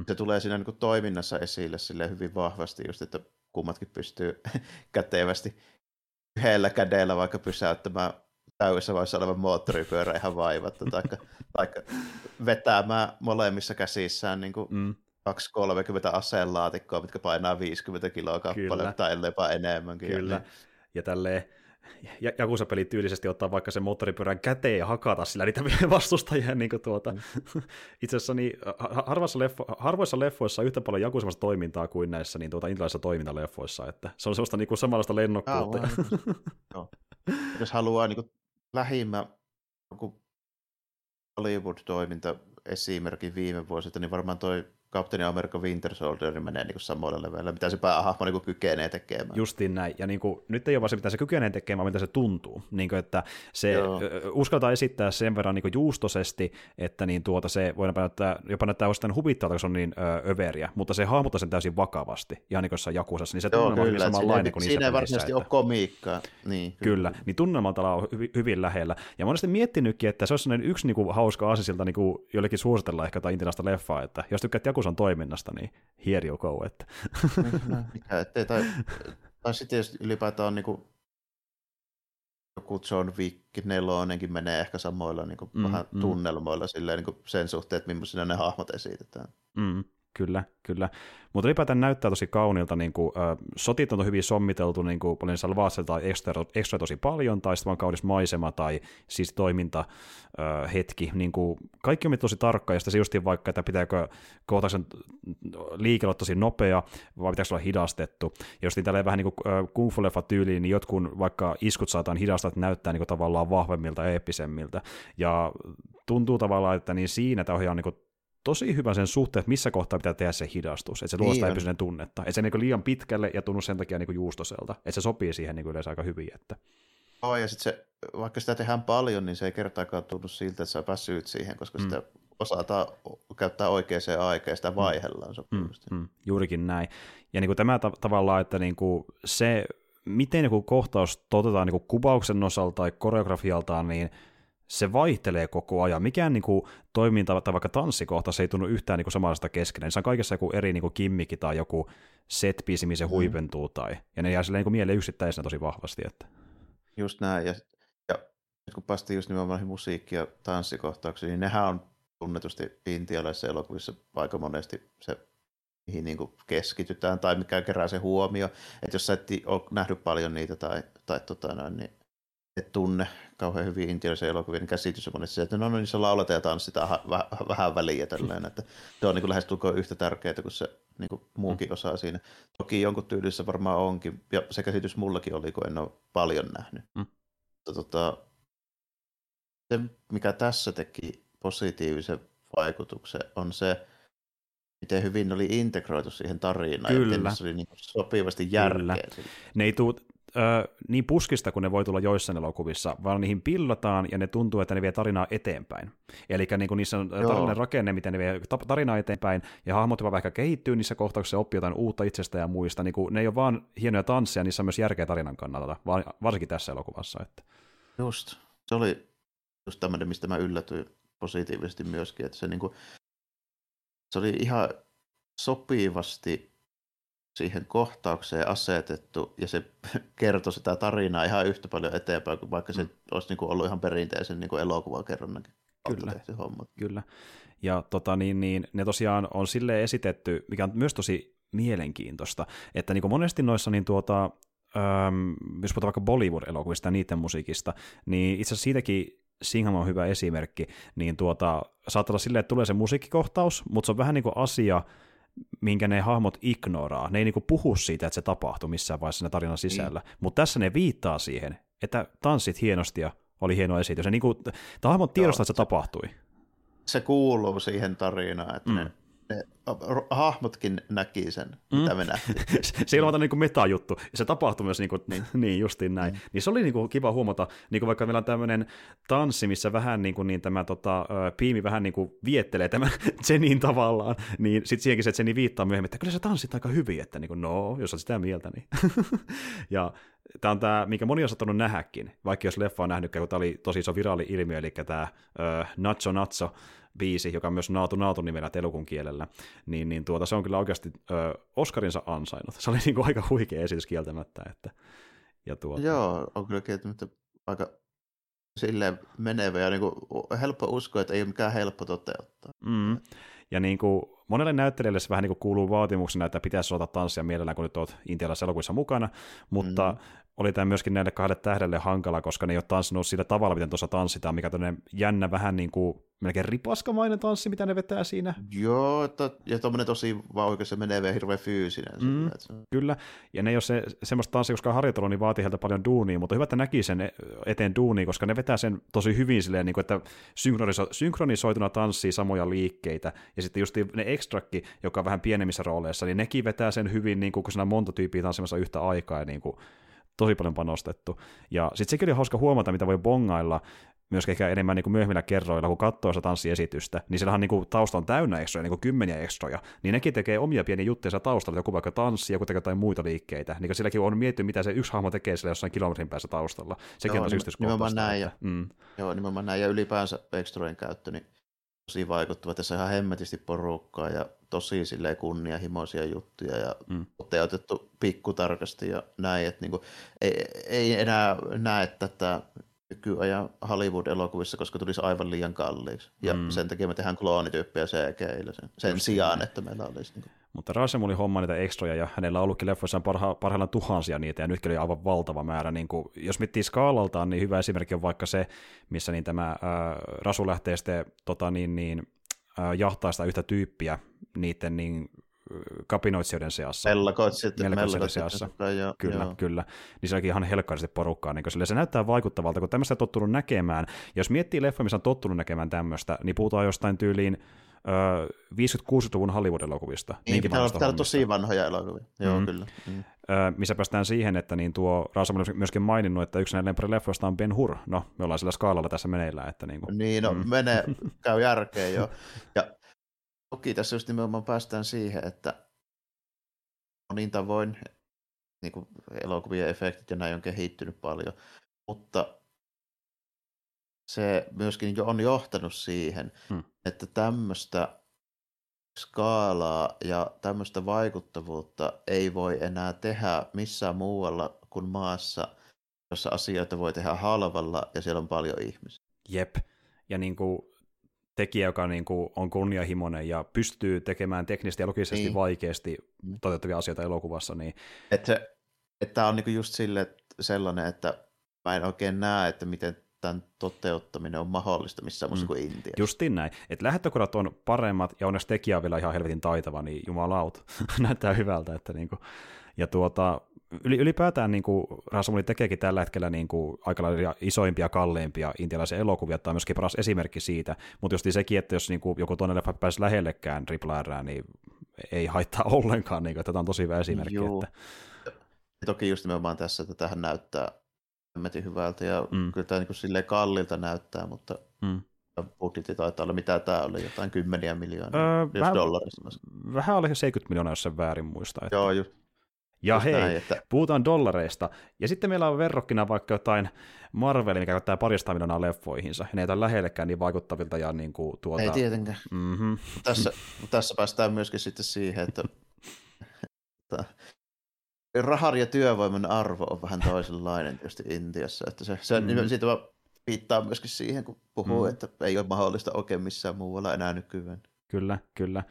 Se tulee siinä niin kuin toiminnassa esille silleen hyvin vahvasti just, että kummatkin pystyy kätevästi yhdellä kädellä vaikka pysäyttämään täydessä vaiheessa olevan moottoripyörä ihan vaivatta, taikka vetämään molemmissa käsissään niin kuin 2-30 aseen laatikkoa, mitkä painaa 50 kiloa kappale tai jopa enemmänkin. Kyllä, ja tälleen. Ja Jakusa-peli tyylisesti ottaa vaikka sen moottoripyörän käteen ja hakata sillä niitä vastustajia. Niin itse asiassa niin, harvoissa leffoissa on yhtä paljon jakuisemasta toimintaa kuin näissä niin intialaisissa toimintaleffoissa. Että se on sellaista niin samanlaista lennokkuutta. No. Jos haluaa niin lähimmä Hollywood-toiminta esimerkki viime vuosilta, niin varmaan toi Captain America Winter Soldier menee niin samoilla leveillä, mitä se päähahmo niin kykenee tekemään. Justiin näin, ja niin kuin, nyt ei ole vaan se, mitä se kykenee tekemään, vaan mitä se tuntuu. Niin kuin, että se uskaltaa esittää sen verran niin juustosesti, että niin se voi jopa näyttää osittain huvittaalta, kun se on niin överiä, mutta se hahmottaa sen täysin vakavasti, ihan niin kuin jossain Jakusassa, niin se tunnelma on samanlainen kuin niissä pelissä. Siinä ei varsinaisesti ole komiikkaa. Niin, kyllä, niin tunnelmalta on hyvin lähellä. Ja mä olen sitten miettinytkin, että se olisi sellainen yksi niin kuin hauska asisilta niin kuin jollekin suositella ehkä jotain intialaista leffaa, että jos tykkäät Jakusa on toiminnasta, niin here you go. Että. Tai sitten jos ylipäätään on niin kuin, joku John Wick 4 menee ehkä samoilla niin kuin, vähän tunnelmoilla silleen, niin kuin sen suhteen, että millaisina ne hahmot esitetään. Kyllä. Mutta ylipäätään näyttää tosi kauniilta. Niin kuin, sotit on hyvin sommiteltu, niin kuin paljon salvaatseja tai ekstra tosi paljon, tai sitten vaan kaunis maisema tai siis toimintahetki. Niin kuin, kaikki on tosi tarkka, ja sitten justiin vaikka, että pitääkö kohtauksen liike olla tosi nopea, vai pitääkö olla hidastettu. Ja justiin tälleen vähän niin kuin kung fu-leffa tyyliin, niin jotkun vaikka iskut saataan hidastaa, että näyttää niin kuin tavallaan vahvemmilta ja eeppisemmiltä. Ja tuntuu tavallaan, että niin siinä tämä ohjaa niin kuin tosi hyvä sen suhteen, että missä kohtaa pitää tehdä se hidastus, että se luo sitä eeppisen tunnetta, että se ei niinku liian pitkälle ja tunnu sen takia niinku juustoselta, että se sopii siihen niinku yleensä aika hyvin. Että. Joo, ja sitten vaikka sitä tehdään paljon, niin se ei kertaakaan tunnu siltä, että sä päässyt siihen, koska sitä osataan käyttää oikeaan aikaan ja sitä vaihellaan sopivasti. Juurikin näin. Ja niinku tämä tavallaan, että niinku se, miten joku kohtaus toteutetaan niinku kuvauksen osalta tai koreografialtaan, niin se vaihtelee koko ajan. Mikään niinku toiminta tai vaikka tanssikohta, se ei tunnu yhtään niinku samanlaista keskenään. Se on kaikessa joku eri niinku kimmikki tai joku set-biisi, mihin se huipentuu. Tai, ja ne jää silleen niinku mieleen yksittäisenä tosi vahvasti. Että. Just näin. Ja nyt kun päästiin just nimenomaan musiikki- ja tanssikohtauksiin, niin nehän on tunnetusti intialaisissa elokuvissa aika monesti se, mihin niinku keskitytään tai mikä kerää se huomio. Että jos sä et ole nähnyt paljon niitä niin et tunne kauhean hyvin intialaisen elokuvien käsitys on monesti se, että no niissä laulata ja tanssitaan vähän väliä tällainen, että se on niin kuin lähestulkoon yhtä tärkeää kuin se niin kuin muukin osaa siinä. Toki jonkun tyylissä varmaan onkin, ja se käsitys mullakin oli, kun en ole paljon nähnyt. Se, mikä tässä teki positiivisen vaikutuksen, on se, miten hyvin ne oli integroitu siihen tarinaan. Kyllä. Ja se oli niin sopivasti järkeä. Ne ei tule niin puskista, kun ne voi tulla joissain elokuvissa, vaan niihin pillataan ja ne tuntuu, että ne vie tarinaa eteenpäin. Eli niin niissä on tarinan rakenne, miten ne vie tarinaa eteenpäin, ja hahmot jopa ehkä kehittyy niissä kohtauksissa, oppii jotain uutta itsestä ja muista. Niin ne ei ole vaan hienoja tansseja, niissä on myös järkeä tarinan kannalta, varsinkin tässä elokuvassa. Että. Just. Se oli just tämmöinen, mistä mä yllätyin positiivisesti myöskin, että se, niin kuin, se oli ihan sopivasti siihen kohtaukseen asetettu, ja se kertoi sitä tarinaa ihan yhtä paljon eteenpäin, kuin vaikka se olisi niin kuin ollut ihan perinteisen niin kuin elokuvakerronnankin kautta tehty hommat. Kyllä, ja ne tosiaan on silleen esitetty, mikä on myös tosi mielenkiintoista, että niin kuin monesti noissa niin jos puhutaan vaikka Bollywood-elokuvista ja niiden musiikista, niin itse asiassa siitäkin Singham on hyvä esimerkki, niin saattaa olla silleen, että tulee se musiikkikohtaus, mutta se on vähän niin kuin asia, minkä ne hahmot ignoraa. Ne ei niin kuin puhu siitä, että se tapahtui missään vaiheessa siinä tarinan sisällä, mutta tässä ne viittaa siihen, että tanssit hienosti ja oli hieno esitys. Niin kuin, hahmot tiedostaa, että se tapahtui. Se kuuluu siihen tarinaan, että ne hahmotkin näki sen, mitä me nähtiin. Se ei ole niin kuin meta-juttu. Se tapahtui myös niin justiin näin. Niin se oli niin kuin kiva huomata, niin kuin vaikka meillä on tämmöinen tanssi, missä vähän niin tämä Piimi vähän niin kuin viettelee tämän Zenin tavallaan, niin sitten siihenkin se Zeni viittaa myöhemmin, että kyllä sä tanssit aika hyvin, että niin kuin, no, jos olet sitä mieltä, niin. Ja tämä on tämä, minkä moni on sattunut nähdäkin, vaikka jos leffa on nähnytkään, kun tämä oli tosi iso viraali-ilmiö, eli tämä Nacho Nacho biisi, joka on myös Naatu nimellä telukun kielellä, niin se on kyllä oikeasti Oscarinsa ansainnut. Se oli niin kuin aika huikea esitys kieltämättä. Että, ja joo, on kyllä kieltämättä aika silleen menevä ja niin kuin helppo uskoa, että ei ole mikään helppo toteuttaa. Ja niin kuin monelle näyttelijälle se vähän niin kuin kuuluu vaatimuksena, että pitäisi osata tanssia mielellään, kun nyt olet intialaisessa elokuvissa mukana, mutta oli tämä myöskin näille kahdelle tähdelle hankala, koska ne ei ole tanssinut sillä tavalla, miten tuossa tanssitaan, mikä on jännä vähän niin kuin melkein ripaskamainen tanssi, mitä ne vetää siinä. Joo, ja tuommoinen tosi vaan oikeasti menee vielä hirveän fyysinen. Kyllä, ja ne ei ole semmoista tanssia, koska harjoittelu niin vaatii heiltä paljon duunia, mutta hyvä, että näki sen eteen duunia, koska ne vetää sen tosi hyvin silleen, niin kuin, että synkronisoituna tanssii samoja liikkeitä, ja sitten just ne ekstrakki, joka on vähän pienemmissä rooleissa, niin nekin vetää sen hyvin, niin kuin, kun siinä on monta tyyppiä tanssimassa yhtä aikaa, ja niin kuin, tosi paljon panostettu. Ja sitten sekin oli hauska huomata, mitä voi bongailla myöskin ehkä enemmän niin kuin myöhemmillä kerroilla, kun katsoo sitä tanssiesitystä, niin siellähän niin kuin tausta on täynnä ekstroja, niin kuin 10 ekstroja, niin nekin tekee omia pieniä juttuja taustalla, joku vaikka tanssia, joku tekee jotain muita liikkeitä, niin silläkin on miettinyt, mitä se yksi hahmo tekee siellä jossain kilometrin päässä taustalla. Sekin on yksityiskohtaista. Joo, nimenomaan näin, ja ylipäänsä ekstrojen käyttö, niin tosi vaikuttava. Tässä on ihan hemmetisti porukkaa ja tosi silleen kunnianhimoisia juttuja ja toteutettu pikkutarkasti ja näin, että niinku, ei enää näe tätä nykyajan Hollywood-elokuvissa, koska tulisi aivan liian kalliiksi. Ja sen takia me tehdään kloonityyppiä CG:llä sen sijaan, että meillä olisi. Niin kuin. Mutta Rajamouli hommaa niitä ekstroja, ja hänellä on ollutkin leffoissaan parhaillaan tuhansia niitä, ja nytkin oli aivan valtava määrä. Niin kuin, jos miettii skaalaltaan, niin hyvä esimerkki on vaikka se, missä niin tämä Rasu lähtee sitten jahtaa sitä yhtä tyyppiä niiden kapinoitsijoiden seassa. Mellakoitsijoiden seassa. Kyllä. Niin se onkin ihan helkkaisesti porukkaa. Niin sille se näyttää vaikuttavalta, kun tämmöistä on tottunut näkemään. Ja jos miettii leffa, missä on tottunut näkemään tämmöistä, niin puhutaan jostain tyyliin 50-60-luvun Hollywood-elokuvista. Niin, täällä on tosi vanhoja elokuvia. Joo, kyllä. Missä päästään siihen, että niin tuo Rajamouli on myöskin maininnut, että yksi näiden leffoista on Ben Hur. No, me ollaan sillä skaalalla tässä meneillään. Että niin, kuin. Niin, no menee, käy järkeä jo. Ja toki tässä just nimenomaan päästään siihen, että monin tavoin niin kuin elokuvien efektit ja näin on kehittynyt paljon, mutta se myöskin on johtanut siihen, että tämmöistä skaalaa ja tämmöistä vaikuttavuutta ei voi enää tehdä missään muualla kuin maassa, jossa asioita voi tehdä halvalla ja siellä on paljon ihmisiä. Jep, ja niin kuin tekijä, joka on kunnianhimoinen ja pystyy tekemään teknisesti ja logisesti vaikeasti toteuttavia asioita elokuvassa. Niin. Tämä on just sille sellainen, että mä en oikein näe, että miten tämän toteuttaminen on mahdollista missään muussa kuin Intia. Justiin näin. Että lähtökohdat on paremmat ja onneksi tekijä on vielä ihan helvetin taitava, niin jumalauta, näyttää hyvältä. Että niinku. Ja ylipäätään niin kuin Rajamouli tekeekin tällä hetkellä niin kuin aikalaisia isoimpia, kalleimpia intialaisia elokuvia, tämä on myöskin paras esimerkki siitä, mutta just sekin, että jos niin kuin joku toinen leffa pääsisi lähellekään RRR:ää, niin ei haittaa ollenkaan, niin kuin, että tämä on tosi hyvä esimerkki. Että... Toki just nimenomaan tässä, että tämähän näyttää hemmetin hyvältä ja kyllä tämä niin kuin silleen kallilta näyttää, mutta... budjetti taitaa olla, mitä tämä oli, jotain kymmeniä miljoonia, dollarista. Vähän oli 70 miljoonaa, jos sen väärin muistaa. Joo, just. Ja just hei, näin, että... puhutaan dollareista. Ja sitten meillä on verrokkina vaikka jotain Marvelia, mikä käyttää 200 miljoonaa leffoihinsa. Ja ne ei ole lähellekään niin vaikuttavilta ja niin kuin tuota... Ei tietenkään. Mm-hmm. Tässä päästään myöskin sitten siihen, että... rahan ja työvoiman arvo on vähän toisenlainen tietysti Intiassa. Että se siitä vaan... Viittaa myöskin siihen, kun puhuu, että ei ole mahdollista oikein missään muualla enää nykyään. Kyllä, kyllä.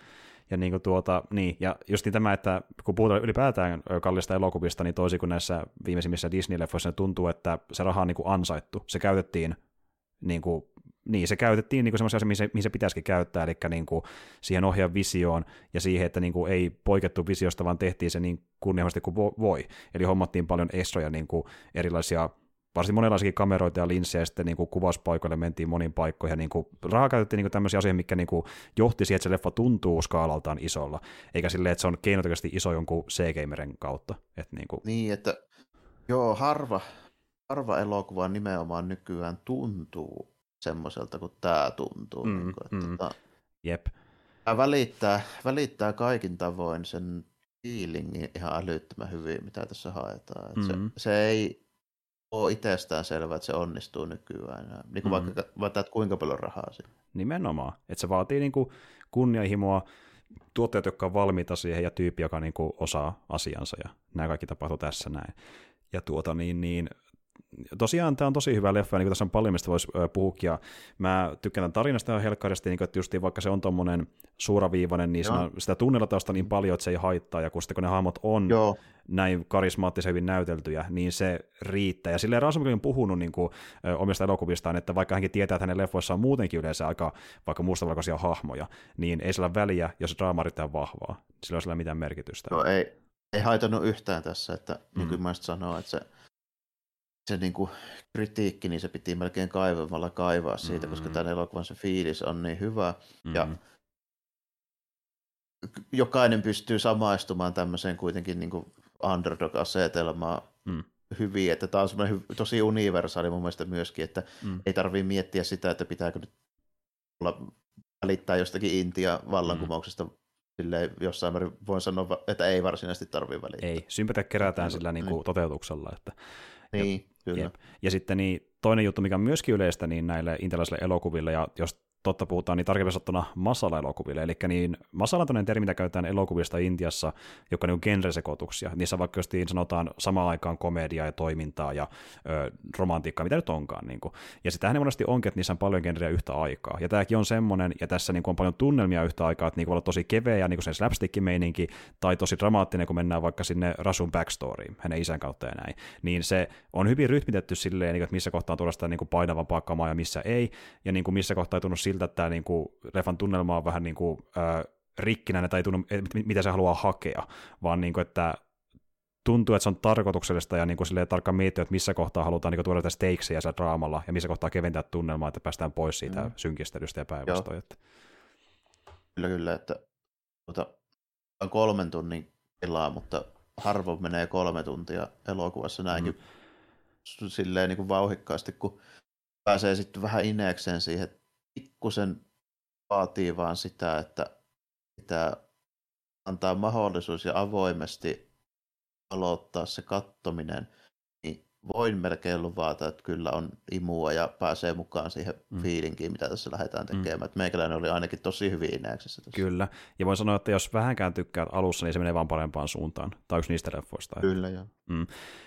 Ja, niin kuin ja just niin tämä, että kun puhutaan ylipäätään kallista elokuvista, niin toisin kuin näissä viimeisimmissä Disney-leffoissa tuntuu, että se raha on niin kuin ansaittu. Se käytettiin, niin kuin semmoisia asioita, mihin se pitäisikin käyttää, eli niin kuin siihen ohjaan visioon ja siihen, että niin kuin ei poikettu visiosta, vaan tehtiin se niin kunnianhimoisesti kuin voi. Eli hommattiin paljon estroja niin kuin erilaisia... Varsin monenlaisiakin kameroita ja linssejä, ja sitten niin kuin kuvauspaikoille mentiin moniin paikkoihin. Niin kuin rahaa käytettiin niin kuin tämmöisiä asioita, mitkä niin kuin johti siihen, että se leffa tuntuu skaalaltaan isolla, eikä silleen, että se on keinotekoisesti iso jonkun CG-meren kautta. Että niin, kuin... niin, että joo, harva elokuva nimenomaan nykyään tuntuu semmoiselta, kuin tämä tuntuu. Niin kuin, että Jep. Tämä välittää kaikin tavoin sen feelingin ihan älyttömän hyvin, mitä tässä haetaan. Että se ei... on itsestään selvää, että se onnistuu nykyään. Niin kuin vaikka kuinka paljon rahaa siinä. Nimenomaan. Että se vaatii niin kuin kunnianhimoa, tuottajat, jotka on valmiita siihen, ja tyyppi, joka niin kuin osaa asiansa. Ja nämä kaikki tapahtuu tässä näin. Ja tosiaan tämä on tosi hyvä leffa, ja niin kuin tässä on paljon, mistä voisi puhukia. Mä tykkään tämän tarinasta ja helkkarisesti, niin että justiin vaikka se on tuommoinen suoraviivainen, niin sitä tunnelataan niin paljon, että se ei haittaa, ja kun sitten kun ne hahmot on näin karismaattisen hyvin näyteltyjä, niin se riittää. Ja silleen Rajamouli on puhunut niin kuin, omista elokuvistaan, että vaikka hänkin tietää, että hänen leffoissaan on muutenkin yleensä aika vaikka mustavalkoisia hahmoja, niin ei sillä väliä, jos draama riittää vahvaa. Sillä ei ole mitään merkitystä. Joo, ei haitannut yhtään tässä, että nykymäistä sanoo, että se niinku kritiikki, niin se piti melkein kaivamalla kaivaa siitä, koska tämän elokuvan se fiilis on niin hyvä. Ja jokainen pystyy samaistumaan tämmöiseen kuitenkin niinku underdog-asetelmaan hyvin. Että tämä on semmoinen tosi universaali mun mielestä myöskin, että ei tarvitse miettiä sitä, että pitääkö nyt välittää jostakin Intian vallankumouksesta. Silleen jossain määrin voin sanoa, että ei varsinaisesti tarvitse välittää. Ei, sympatiaa kerätään sillä niinku toteutuksella, että... Niin, kyllä. Ja sitten niin, toinen juttu, mikä on myöskin yleistä niin näille intialaisille elokuville, ja jos totta puhutaan, niin tarkemmin sanottuna masala-elokuville, eli niin masala on toinen termi, mitä käytetään elokuvista Intiassa, joka on niin genresekoituksia. Niissä vaikka jostain sanotaan samaan aikaan komediaa ja toimintaa ja romantiikkaa, mitä nyt onkaan. Niin kuin. Ja sitähän ne monesti onkin, että niissä on paljon genrejä yhtä aikaa. Ja tämäkin on semmoinen, ja tässä niin kuin on paljon tunnelmia yhtä aikaa, että niin kuin voi olla tosi keveä ja niin kuin sen slapstick-meininki, tai tosi dramaattinen, kun mennään vaikka sinne Rasun backstoryin, hänen isän kautta ja näin. Niin se on hyvin rytmitetty silleen, että missä kohtaa on tuoda sitä painavampaa kamaa ja missä ei, ja niin kuin missä kohtaa ei tunnu siltä, että tämä niinku leffan tunnelma on vähän niinku, rikkinäinen tai ei tunnu, mitä se haluaa hakea, vaan niinku, että tuntuu, että se on tarkoituksellista ja niinku tarkkaan miettiä, että missä kohtaa halutaan niinku tuoda tästä steiksiä siellä draamalla ja missä kohtaa keventää tunnelmaa, että päästään pois siitä synkistelystä ja päinvastoin. Kyllä, että 3 tunnin pelaa, mutta harvoin menee 3 tuntia elokuvassa näinkin silleen niinku vauhikkaasti, kun pääsee sitten vähän ineekseen siihen, pikkusen vaatii vaan sitä, että pitää antaa mahdollisuus ja avoimesti aloittaa se kattominen, niin voin melkein luvata, että kyllä on imua ja pääsee mukaan siihen fiilinkiin, mitä tässä lähdetään tekemään. Meikäläinen oli ainakin tosi hyvin inäksessä. Kyllä, ja voin sanoa, että jos vähänkään tykkäät alussa, niin se menee vaan parempaan suuntaan. Tai yksi niistä leffoista. Kyllä, joo.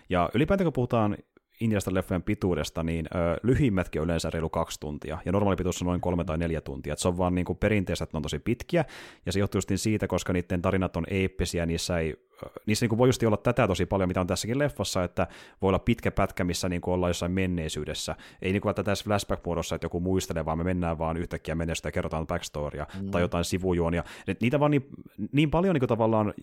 Ja ylipäätään, kun puhutaan Intiasta leffojen pituudesta, niin lyhimmätkin on yleensä reilu 2 tuntia, ja normaali pituus on noin 3 tai 4 tuntia. Et se on vaan niin kuin perinteistä, että ne on tosi pitkiä, ja se johtuu siitä, koska niiden tarinat on eeppisiä, niissä ei niissä niin kuin voi just olla tätä tosi paljon, mitä on tässäkin leffassa, että voi olla pitkä pätkä, missä niin kuin ollaan jossain menneisyydessä. Ei niin kuin välttämättä tässä flashback-muodossa, että joku muistelee, vaan me mennään vaan yhtäkkiä menneisyyttä ja kerrotaan backstoria tai jotain sivujuonia. Et niitä vaan niin paljon niin kuin tavallaan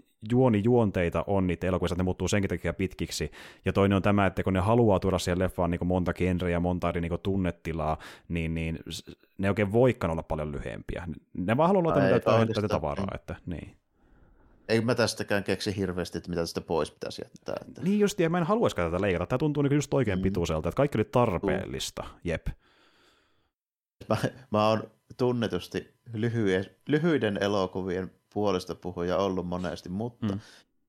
juonteita on niitä elokuvissa, että ne muuttuu senkin takia pitkiksi. Ja toinen on tämä, että kun ne haluaa tuoda siihen leffaan niin kuin monta genreä, monta eri niin kuin tunnetilaa, niin ne oikein voikaan olla paljon lyhyempiä. Ne vaan haluaa laittaa tätä tavaraa. Että, niin. Ei mä tästäkään keksi hirveästi, että mitä tästä pois pitäisi jättää. Että. Niin just, ja mä en haluaisikaan tätä leikata. Tämä tuntuu niin just oikein pituiselta, että kaikki oli tarpeellista. Jep. Mä oon tunnetusti lyhyiden elokuvien puolesta puhuja ollut monesti, mutta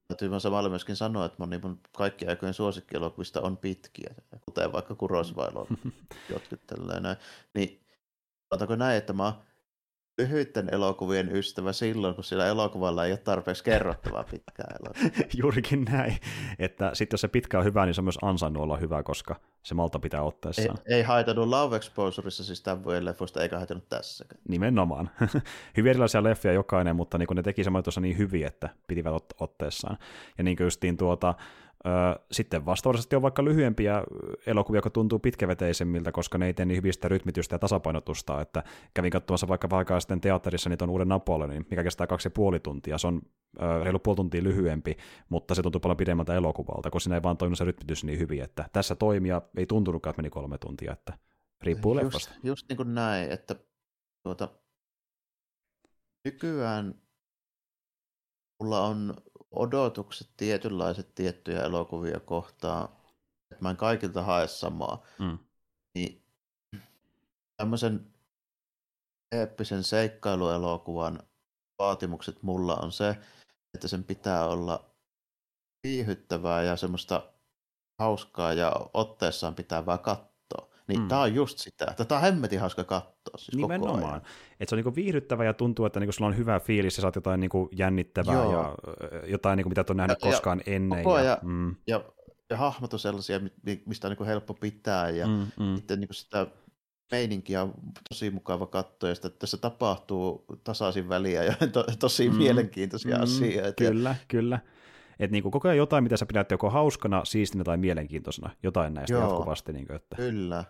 täytyy mä samalla myöskin sanoa, että moni mun kaikkien aikojen suosikkielokuvista on pitkiä, kuten vaikka Kurosawa jotkut tällainen. Niin, sanotaanko näin, että mä lyhyiden elokuvien ystävä silloin, kun sillä elokuvalla ei ole tarpeeksi kerrottavaa pitkää elokuvaa. Juurikin näin, että sitten jos se pitkä on hyvä, niin se on myös ansainnut olla hyvä, koska se malta pitää otteessaan. Ei haitanut Love Exposureissa siis tämän vuoden leffoista, eikä haitanut tässäkään. Nimenomaan. Hyvin erilaisia leffia jokainen, mutta niin ne teki semmoinen tuossa niin hyvin, että pitivät otteessaan. Ja niin kuin justiin sitten vastaavasti on vaikka lyhyempiä elokuvia, jotka tuntuu pitkäveteisemmiltä, koska ne ei tee niin hyvistä rytmitystä ja tasapainotusta, että kävin katsomassa vaikka aikaa sitten teatterissa niitä on uuden Napoleonin, mikä kestää 2,5 tuntia, se on reilu puoli tuntia lyhyempi, mutta se tuntuu paljon pidemmältä elokuvalta, kun siinä ei vaan toiminut se rytmitys niin hyvin, että tässä toimia ei tuntunutkaan, että meni 3 tuntia, että riippuu leffasta. Just niin kuin näin, että nykyään mulla on odotukset tietynlaiset tiettyjä elokuvia kohtaan, että mä en kaikilta hae samaa, niin tämmöisen eeppisen seikkailuelokuvan vaatimukset mulla on se, että sen pitää olla viihyttävää ja semmoista hauskaa ja otteessaan pitävää katsoa. Niin tää on just sitä. Tätä on hemmetin hauska katsoa siis nimenomaan koko ajan. Että se on niinku viihdyttävä ja tuntuu, että niinku sulla on hyvä fiilis ja saat jotain niinku jännittävää ja jotain, niinku, mitä et ole nähnyt koskaan ennen. Ja hahmot on sellaisia, mistä on niinku helppo pitää ja sitten niinku sitä meininkiä on tosi mukava katsoa ja sitä, että tässä tapahtuu tasaisin väliä ja tosi mielenkiintoisia asioita. Kyllä. Että niinku koko ajan jotain, mitä sä pidät joko hauskana, siistinä tai mielenkiintoisena. Jotain näistä jatkuvasti. Niinku, että. Kyllä.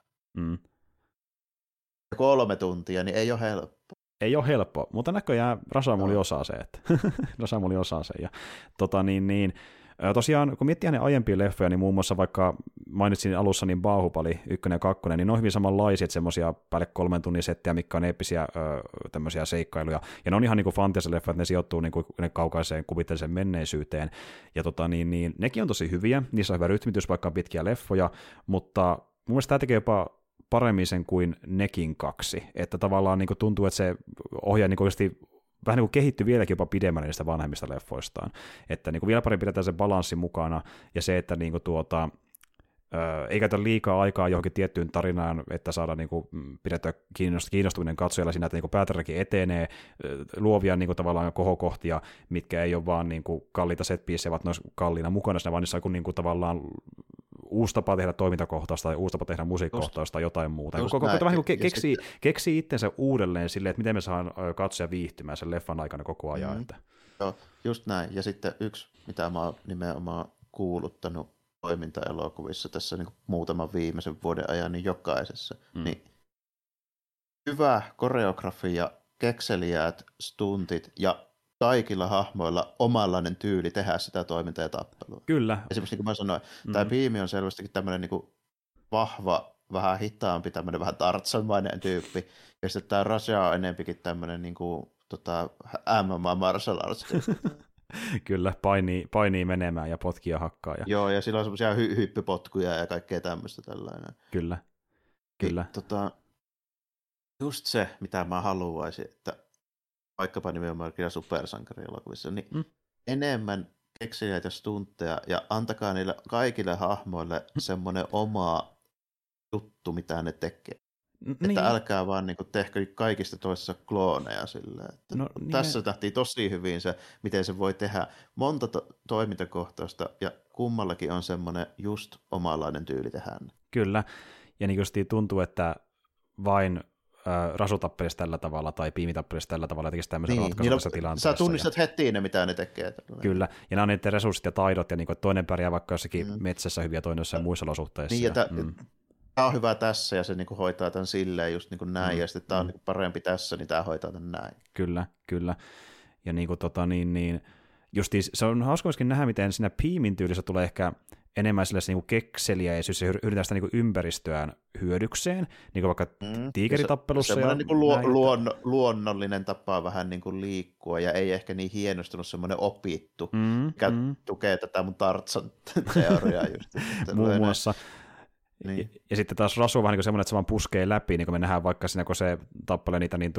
3 tuntia, niin ei ole helppo. Ei ole helppo, mutta näköjään Rajamouli osaa se. Rajamouli osaa sen. Ja, tosiaan, kun miettii hänen aiempia leffoja, niin muun muassa vaikka mainitsin alussa niin Baahubali 1 ja 2, niin ne on hyvin samanlaisia, että semmoisia päälle 3 tunnin settejä, mitkä on eeppisiä tämmöisiä seikkailuja. Ja ne on ihan niin kuin fantasia-leffa, että ne sijoittuu niin kuin kaukaiseen kuvitteelliseen menneisyyteen. Ja nekin on tosi hyviä, niissä on hyvä rytmitys, vaikka on pitkiä leffoja, mutta mun mielestä tämä tekee jopa paremmin sen kuin nekin 2. Että tavallaan niin kuin tuntuu, että se ohjaa niin kuin oikeasti vähän niin kuin kehittyi vieläkin jopa pidemmälle niistä vanhemmista leffoistaan. Että niin kuin vielä paremmin pidetään se balanssi mukana ja se, että niin kuin ei käytä liikaa aikaa johonkin tiettyyn tarinaan, että saadaan niin kuin pidettyä kiinnostuminen katsojalla siinä, että niin kuin päätärki etenee, luovia niin kuin tavallaan kohokohtia, mitkä ei ole vaan niin kuin kalliita setpiissejä, vaan ne olisi kalliina mukana siinä, vaan niissä on niin kuin tavallaan uusi tapa tehdä toimintakohtausta tai uusi tapa tehdä musiikkohtausta tai jotain muuta. Koko vähän keksii itsensä uudelleen silleen, että miten me saadaan katsoja viihtymään sen leffan aikana koko ajan. Että. Joo, just näin. Ja sitten yksi, mitä mä oon nimenomaan kuuluttanut toimintaelokuvissa tässä niin muutaman viimeisen vuoden ajan, niin jokaisessa. Niin hyvä koreografia, kekseliäät stuntit ja kaikilla hahmoilla omanlainen tyyli tehdä sitä toimintaa ja tappelua. Kyllä. Esimerkiksi niin kuin mä sanoin, tämä Bheem on selvästikin tämmöinen niin kuin vahva, vähän hitaampi, tämmöinen vähän tartsanmainen tyyppi. Ja sitten tämä Raja on enempikin tämmöinen niin kuin, MMA martial arts. Kyllä, painii menemään ja potkia hakkaa. Joo, ja sillä on semmoisia hyppypotkuja ja kaikkea tämmöistä tällainen. Kyllä. Ja, just se, mitä mä haluaisin, että vaikkapa nimenomaan supersankarielokuvissa, niin enemmän kekseliäitä stuntteja ja antakaa niille kaikille hahmoille semmoinen oma juttu, mitä ne tekee. Että älkää vaan niin kuin tehkö kaikista toisessa klooneja sillä. Että tässä tähtii tosi hyvin se, miten se voi tehdä monta toimintakohtausta ja kummallakin on semmoinen just omanlainen tyyli tehdä. Kyllä, ja niin tuntuu, että vain rasutappelissa tällä tavalla tai piimitappelissa tällä tavalla, tekisi tämmöisen niin, ratkaisukassa tilanteessa. Sä tunnistat heti ne, mitä ne tekee. Tällainen. Kyllä, ja nämä on niiden resurssit ja taidot, ja niin kuin toinen pärjää vaikka jossakin metsässä hyviä, toinen jossain muissa olosuhteissa. Niin, tämä on hyvä tässä, ja se niin kuin hoitaa tämän silleen just niin kuin näin, ja sitten tämä on niin kuin parempi tässä, niin tämä hoitaa tämän näin. Kyllä, kyllä. Ja niin kuin justiin, se on hauska myöskin nähdä, miten siinä piimin tyylissä tulee ehkä enemmän sellaista niinku kekseliä, ja se yritetään sitä niinku ympäristöään hyödykseen, niin kuin vaikka tiikeritappelussa. Semmoinen niinku luonnollinen tapa vähän niinku liikkua, ja ei ehkä niin hienostunut semmoinen opittu, mikä tukee tätä mun Tartson teoriaa just. Muun muassa. Niin. Ja sitten taas rasu on vähän niin kuin semmoinen, että se vaan puskee läpi, niin kuin me nähdään vaikka siinä, kun se tappelee niitä niin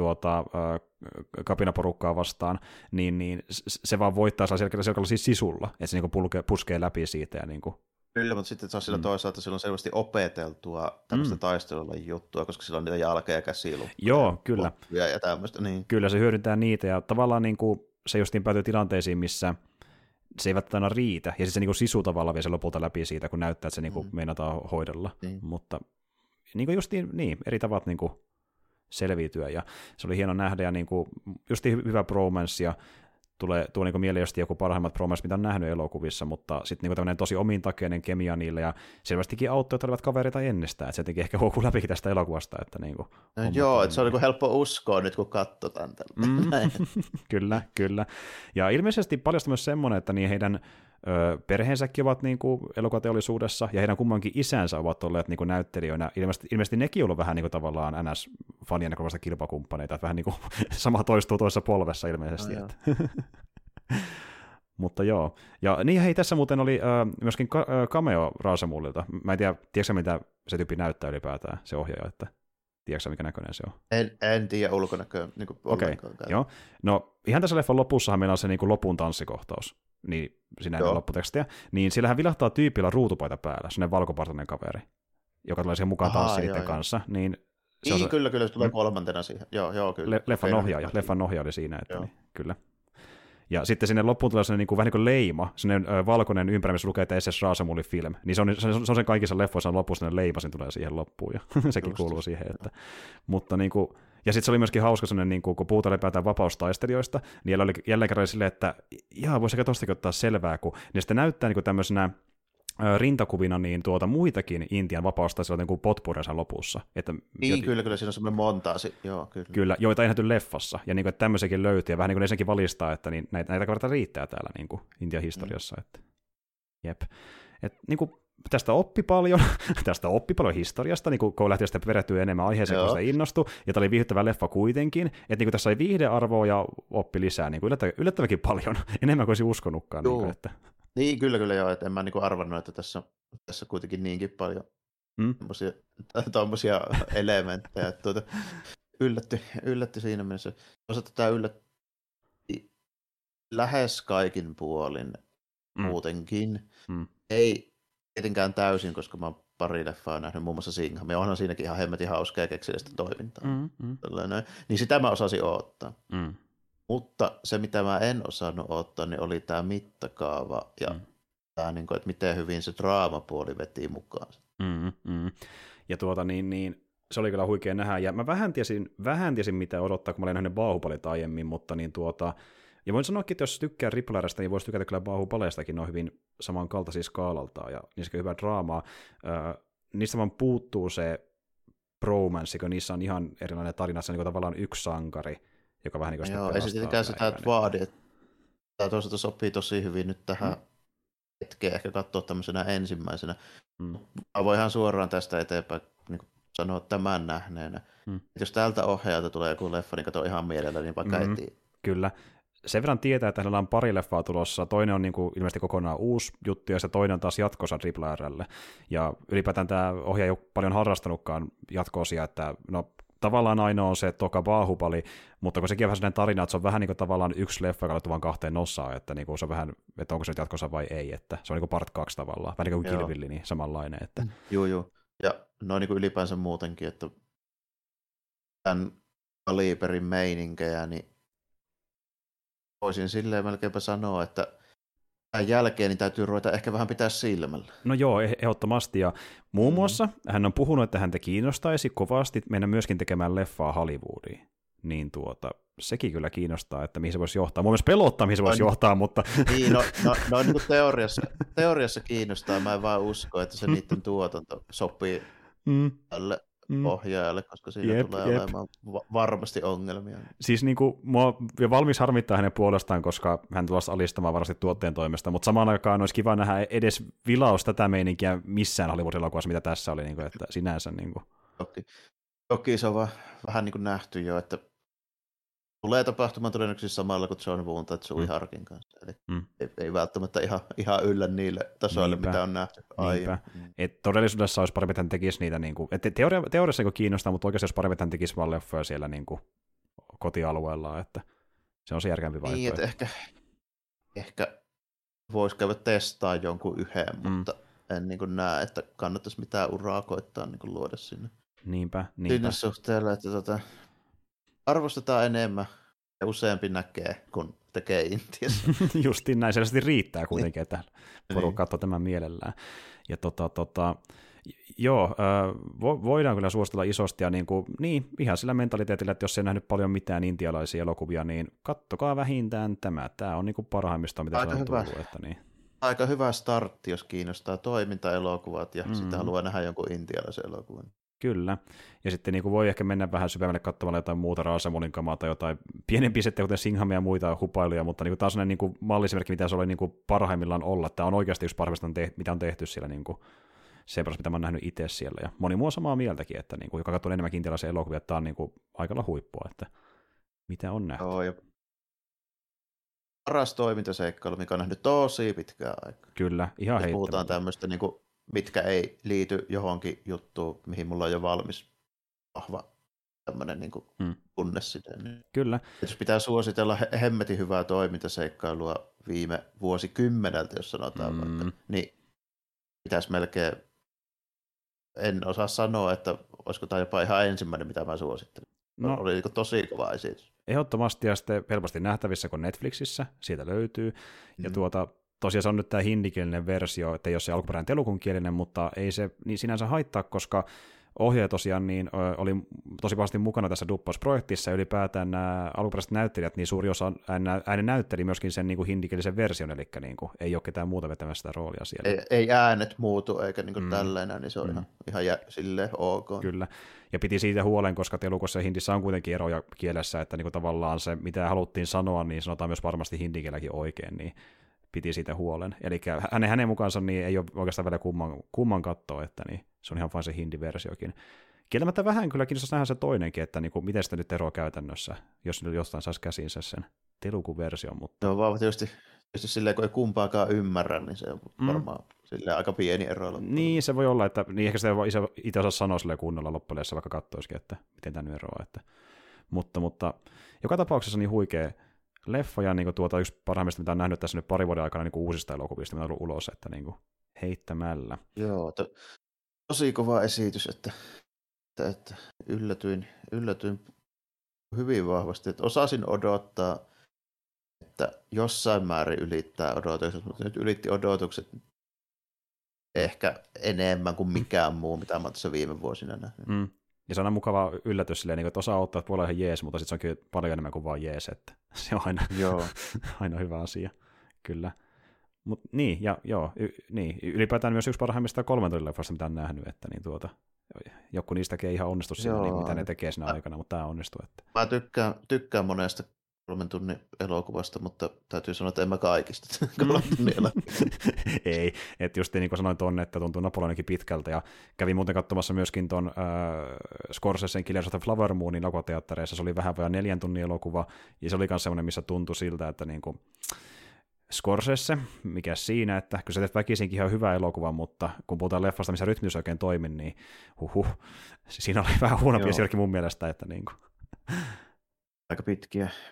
kapinaporukkaa vastaan, niin se vaan voittaa sellaisella sisulla, että se niin kuin puskee läpi siitä. Ja niin kuin. Kyllä, mutta sitten se on sillä toisaalta, sillä on selvästi opeteltua tämmöistä taistelulla juttua, koska sillä on niitä jalkeja ja käsilukkoja. Joo, kyllä. Ja tämmöistä, niin. Kyllä, se hyödyntää niitä, ja tavallaan niin kuin se justiin päätyy tilanteisiin, missä se ei välttämättä riitä, ja siis se niinku sisu tavallaan vie se lopulta läpi siitä, kun näyttää, että se niinku meinataan hoidella, mutta niinku justiin niin, eri tavat niinku selviytyä, ja se oli hieno nähdä, ja niinku justiin hyvä bromance, ja tuo niinku mieleen justiin joku parhaimmat bromance, mitä on nähnyt elokuvissa, mutta sitten niinku tämmöinen tosi omintakeinen kemia niille, ja selvästikin auttoi, että olivat kavereita ennestään, että se jotenkin ehkä huokuu läpi tästä elokuvasta, että niinku. No joo, että se on niinku helppo uskoa nyt, kun katsotaan tällä. Kyllä, kyllä. Ja ilmeisesti paljastui myös semmoinen, että niin heidän perheensäkin ovat niinku elokuvateollisuudessa, ja heidän kummankin isänsä ovat olleet niinku näyttelijöinä. Ilmeisesti nekin ovat vähän niinku tavallaan NS-fanien näkökulmasta kilpakumppaneita, että vähän niinku sama toistuu toisessa polvessa ilmeisesti. No, mutta joo. Ja niin hei, tässä muuten oli myöskin cameo Rajamoulilta. Mä en tiedä, tiedätkö mitä se tyyppi näyttää ylipäätään, se ohjaaja, että tiedätkö mikä näköinen se on? En tiedä ulkonäköä. Niin okei, joo. No ihan tässä leffan lopussahan meillä on se niin kuin lopun tanssikohtaus, niin siinä ei lopputekstejä, niin siellähän vilahtaa tyypillä ruutupaita päällä, sellainen valkopartainen kaveri, joka tulee siihen mukaan tanssijoiden kanssa. Niin se on se, kyllä, se tulee kolmantena siihen. Joo, kyllä. Leffan ohjaaja oli siinä, että niin, kyllä. Ja sitten sinne loppuun tulee sellainen niin vähän niin kuin leima, sellainen valkoinen ympärä, missä lukee, että S. S. Rajamouli film. Niin se on sen kaikissa leffoissa lopussa sellainen leima, sen tulee siihen loppuun, ja sekin kuuluu siihen. Että. Mutta niin kuin, ja sitten se oli myöskin hauska sellainen, niin kuin, kun puhutaan lepäätään vapaustaistelijoista, niin oli jälleen kerran silleen, että jaa, voisi tostakin ottaa selvää, kun ne sitten näyttää niin kuin tämmöisenä rintakuvina niin muitakin Intian vapaustaistelijoita niin kuin potpurensa lopussa. Että, niin, kyllä, siinä on semmoinen montaasi. Joo, kyllä, joita ei nähty leffassa, ja niin kuin, että tämmöisenkin löytyy, ja vähän niin kuin ensinnäkin valistaa, että niin näitä kavereita riittää täällä niin kuin Intian historiassa. Että. Jep. Et, niin kuin, tästä oppi paljon historiasta, niin kun lähti sitten perehtyä enemmän aiheeseen, kun sitä innostui, ja tämä oli viihdyttävä leffa kuitenkin, että niin tässä ei viihdearvoa ja oppi lisää, niin yllättäväkin paljon, enemmän kuin olisi uskonutkaan. Niin, että. Niin, kyllä joo, että en mä niin arvannut, että tässä kuitenkin niinkin paljon tommosia elementtejä, että yllätti siinä mielessä. Osattu tämä yllätti lähes kaikin puolin muutenkin. Ei tietenkään täysin, koska mä oon pari leffaa nähnyt, muun muassa Singham, ja onhan siinäkin ihan hemmetin hauskaa ja keksillistä toimintaa. Niin sitä mä osasin odottaa. Mutta se, mitä mä en osannut odottaa, niin oli tämä mittakaava ja tämä, niin kuin, että miten hyvin se draamapuoli veti mukaan. Ja se oli kyllä huikea nähdä, ja mä vähän tiesin mitä odottaa, kun mä olin nähnyt Baahubalit aiemmin, mutta ja voin sanoakin, että jos tykkää rippläristä, niin voisi tykätä kyllä Baahubaleistakin, ne on hyvin samankaltaisia skaalaltaan, ja niissä on hyvää draamaa. Niistä vaan puuttuu se bromance, kun niissä on ihan erilainen tarina, se on niin tavallaan yksi sankari, joka vähän niin kuin sitä pelastaa. Joo, ei se tietenkään sitä vaadi. Tämä toisaalta sopii tosi hyvin nyt tähän hetkeen, ehkä katsoa tämmöisenä ensimmäisenä. Voi ihan suoraan tästä eteenpäin niin sanoa tämän nähneenä. Jos tältä ohjaajalta tulee joku leffa, niin kato ihan mielellä, niin vaikka etiin. Kyllä. Sen verran tietää, että hänellä on pari leffaa tulossa. Toinen on niin kuin ilmeisesti kokonaan uusi juttu, ja se toinen on taas jatkossa RRR:lle. Ja ylipäätään tämä ohjaaja ei ole paljon harrastanutkaan jatko-osia, että tavallaan ainoa on se toka Baahubali, mutta kun sekin on vähän sellainen tarina, että se on vähän niin kuin tavallaan yksi leffa, joka on vaan kahteen osaan, että niin kuin se on vähän, että onko se nyt jatkossa vai ei, että se on niin kuin part 2 tavallaan, vähän niin kuin Kilvilli, niin samanlainen. Että. Joo, ja niin kuin ylipäänsä muutenkin, että tämän kaliberin meininkejä, niin voisin silleen melkeinpä sanoa, että tämän jälkeen niin täytyy ruveta ehkä vähän pitää silmällä. No joo, ehdottomasti. Ja muun muassa hän on puhunut, että häntä kiinnostaisi kovasti mennä myöskin tekemään leffaa Hollywoodiin. Niin sekin kyllä kiinnostaa, että mihin se voisi johtaa. Mua myös pelottaa, mihin se voisi johtaa, mutta... Niin, no niin kuin teoriassa kiinnostaa, mä en vaan usko, että se niiden tuotanto sopii tälle ohjaajalle, koska siinä tulee olemaan varmasti ongelmia. Siis niin kuin, mua jo valmis harmittaa hänen puolestaan, koska hän tulee alistamaan varmasti tuotteen toimesta, mutta samaan aikaan olisi kiva nähdä edes vilaus tätä meininkiä missään Hollywood-elokuvassa, mitä tässä oli, niin kuin, että sinänsä... Niin kuin... Toki se on vähän niin kuin nähty jo, että tulee tapahtumaan todennäköisesti samalla kuin John Woon tai Zui Harkin kanssa. Eli ei välttämättä ihan yllä niille tasoille, mitä on nähty aiemmin. Et todellisuudessa olisi parempi, että hän tekisi niitä, niin kuin, että teoriassa niin kiinnostaa, mutta oikeasti olisi parempi, että hän tekisi vaan leffoja siellä niin kuin kotialueella, että se on se järkeämpi vaihtoehto. Niin, että ehkä voisi käydä testaa jonkun yhden, mutta en niin kuin näe, että kannattaisi mitään uraa koittaa niin kuin luoda sinne. Niinpä. Siinä suhteella, että arvostetaan enemmän ja useampi näkee, kun tekee Intiassa. Justiin näin, selvästi riittää kuitenkin, että porukka katsoo tämän mielellään. Ja joo, voidaan kyllä suositella isosti ja niin, ihan sillä mentaliteetillä, että jos ei nähnyt paljon mitään intialaisia elokuvia, niin kattokaa vähintään tämä. Tämä on niin kuin parhaimmista, mitä se on tullut. Että niin. Aika hyvä startti, jos kiinnostaa toimintaelokuvat ja sitä haluaa nähdä jonkun intialaisen elokuvan. Kyllä. Ja sitten niin kuin voi ehkä mennä vähän syvemmälle katsomaan jotain muuta Rajamoulin kamaa tai jotain pienempiä settejä, kuten Singhamia ja muita hupailuja, mutta niin kuin taas sellainen niin mallisimerkki, mitä se oli niin kuin parhaimmillaan olla. Tämä on oikeasti yksi parhaimmista, mitä on tehty siellä niin kuin sen perässä, mitä mä oon nähnyt itse siellä. Ja moni muu on samaa mieltäkin, että niin kuin, joka katsoo enemmänkin intialaisia elokuvia, että tämä on niin kuin aika lailla huippua, että mitä on nähty. Joo, ja paras toimintaseikkailu, mikä on nähnyt tosi pitkään aikaa. Kyllä, ihan heittämättä. Puhutaan tämmöistä niin kuin mitkä ei liity johonkin juttuun, mihin mulla on jo valmis vahva tämmöinen niin kuin tunneside. Kyllä. Jos pitää suositella hemmetin hyvää toimintaseikkailua viime vuosikymmeneltä, jos sanotaan vaikka, niin pitäisi melkein, en osaa sanoa, että olisiko tämä jopa ihan ensimmäinen, mitä mä suosittelen. No, oli niin kuin tosi kova esitys. Ehdottomasti ja sitten helposti nähtävissä kuin Netflixissä, siitä löytyy. Ja tosiaan se on nyt tämä hindikielinen versio, että jos se alkuperäinen telukunkielinen, mutta ei se niin sinänsä haittaa, koska ohjaaja tosiaan niin oli tosi vahvasti mukana tässä duppausprojektissa, ja ylipäätään nämä alkuperäiset näyttelijät, niin suuri osa äänen näytteli myöskin sen niin kuin hindikielisen version, eli niin kuin, ei ole ketään muuta vetämässä sitä roolia siellä. Ei äänet muutu eikä niin kuin tällainen, niin se on ihan silleen ok. Kyllä, ja piti siitä huolen, koska telukossa ja hindissä on kuitenkin eroja kielessä, että niin kuin tavallaan se, mitä haluttiin sanoa, niin sanotaan myös varmasti hindikielläkin oikein, niin piti siitä huolen. Eli hänen mukaansa niin ei ole oikeastaan vielä kumman kattoa, että niin se on ihan vain se hindi-versiokin. Kieltämättä vähän kyllä kiinnostaisi nähdä se toinenkin, että niin kuin, miten sitä nyt eroa käytännössä, jos nyt jostain saisi käsinsä sen telukuversion. Mutta... No vaan tietysti silleen, kun ei kumpaakaan ymmärrä, niin se on varmaan silleen aika pieni ero. Loppuun. Niin, se voi olla, että niin ehkä sitä itse osaa sanoa silleen kunnolla loppujen, jos vaikka katsoisikin, että miten tämä nyt eroaa. Että... Mutta joka tapauksessa niin huikea leffoja, niin yksi parhaimmista, mitä on nähnyt tässä nyt pari vuoden aikana niin uusista elokuvista, mitä on ollut ulos, että niin heittämällä. Joo, tosi kova esitys, että yllätyin hyvin vahvasti, että osasin odottaa, että jossain määrin ylittää odotukset, mutta nyt ylitti odotukset ehkä enemmän kuin mikään muu, mitä mä oon tässä viime vuosina nähnyt. Ja se on mukava yllätys silleen, että osaa ottaa, että voi olla ihan jees, mutta sitten se on kyllä paljon enemmän kuin vaan jees, että se on aina hyvä asia, kyllä. Mut niin, ja joo, niin, ylipäätään myös yksi parhaimmista 3 leffasta, mitä on nähnyt, että niin joku niistäkin ei ihan onnistu siinä, niin mitä ne tekee siinä aikana, mutta tämä onnistuu. Että. Mä tykkään monesta 3 tunnin elokuvasta, mutta täytyy sanoa, että en mä kaikista 3 tunnin Ei, että just niin kuin sanoin tuonne, että tuntuu Napoleoninkin pitkältä, ja kävin muuten katsomassa myöskin tuon Scorseseen Killers of the Flower Moonin elokuvateattereissa, se oli vähän vajaa 4 tunnin elokuva, ja se oli myös semmoinen, missä tuntui siltä, että niin kuin Scorsese, mikä siinä, että kyllä sä teet väkisinkin ihan hyvä elokuva, mutta kun puhutaan leffasta, missä rytmitys oikein toimi, niin siinä oli vähän huonompi esimerkki mun mielestä, että niin kuin... Aika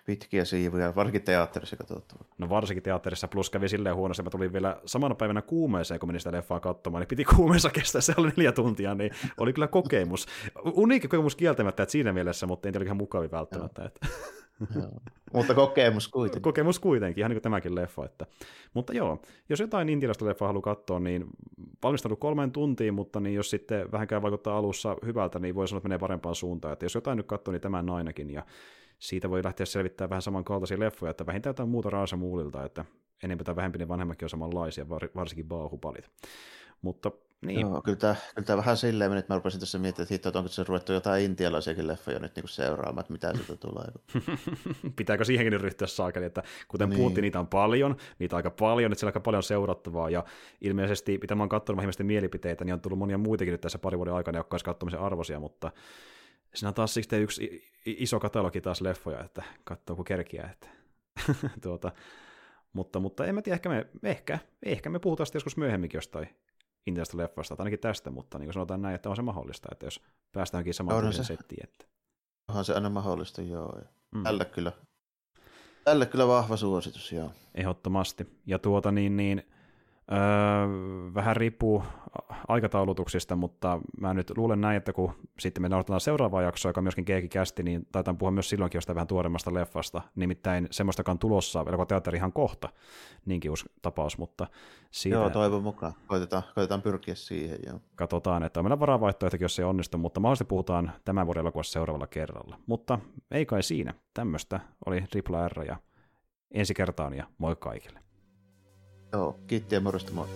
pitkiä siivuja, varsinkin teatterissa katsottava. No varsinkin teatterissa, plus kävi silleen huonosti, mä tulin vielä samana päivänä kuumeeseen, kun menin sitä leffaa katsomaan, niin piti kuumeensa kestää, se oli 4 tuntia, niin oli kyllä kokemus. Uniikki kokemus kieltämättä, että siinä mielessä, mutta ei ole ihan mukavia välttämättä. Että. Mutta kokemus kuitenkin. Kokemus kuitenkin, ihan niin kuin tämäkin leffa. Että. Mutta joo, jos jotain intialaista leffaa haluaa katsoa, niin valmistaudu 3 tuntiin, mutta niin jos sitten vähänkään vaikuttaa alussa hyvältä, niin voi sanoa, että menee parempaan suuntaan. Että jos jotain nyt katsoo, niin tämän ainakin. Ja siitä voi lähteä selvittämään vähän samankaltaisia leffoja, että vähintään jotain muuta Rajamoulilta, että enemmän tai vähempi ne vanhemmatkin on samanlaisia, varsinkin Baahubalit. Mutta niin. Joo, kyllä tämä vähän silleen meni, että mä rupesin tässä miettimään, että onko se ruvettu jotain intialaisiakin leffoja nyt niin seuraamaan, että mitä sieltä tulee. Pitääkö siihenkin nyt ryhtyä saakeli, että kuten niin. Puhuttiin, niitä on aika paljon, että siellä on aika paljon seurattavaa, ja ilmeisesti, mitä mä oon katsonut ihmisten mielipiteitä, niin on tullut monia muitakin nyt tässä pari vuoden aikana, jotka olisi katsomisen arvoisia, mutta siinä on taas sitten yksi iso katalogi taas leffoja, että katsoo kun kerkiä, että mutta en mä tiedä, ehkä me puhutaan sitten joskus myöhemminkin jostain intialaisesta leffasta, tai ainakin tästä, mutta niin kuin sanotaan näin, että on se mahdollista, että jos päästäänkin samaan settiin. Onhan se aina mahdollista, joo. Tälle kyllä vahva suositus, joo. Ehdottomasti. Ja vähän riippuu aikataulutuksista, mutta mä nyt luulen näin, että kun sitten me nautetaan seuraavaa jaksoa, joka myöskin Geekkikästi, niin taitaan puhua myös silloinkin jostain vähän tuoremmasta leffasta, nimittäin semmoistakaan tulossa, joka teatteri ihan kohta, niinkin uusi tapaus, mutta siitä... Joo, toivon mukaan. Koitetaan pyrkiä siihen, joo. Katsotaan, että on meillä varavaihtoehtokin, jos se ei onnistu, mutta mahdollisesti puhutaan tämän vuoden elokuvassa seuraavalla kerralla. Mutta ei kai siinä. Tämmöistä oli RRR ja ensi kertaan ja moi kaikille. Joo, kiitti ja morjesta, moi.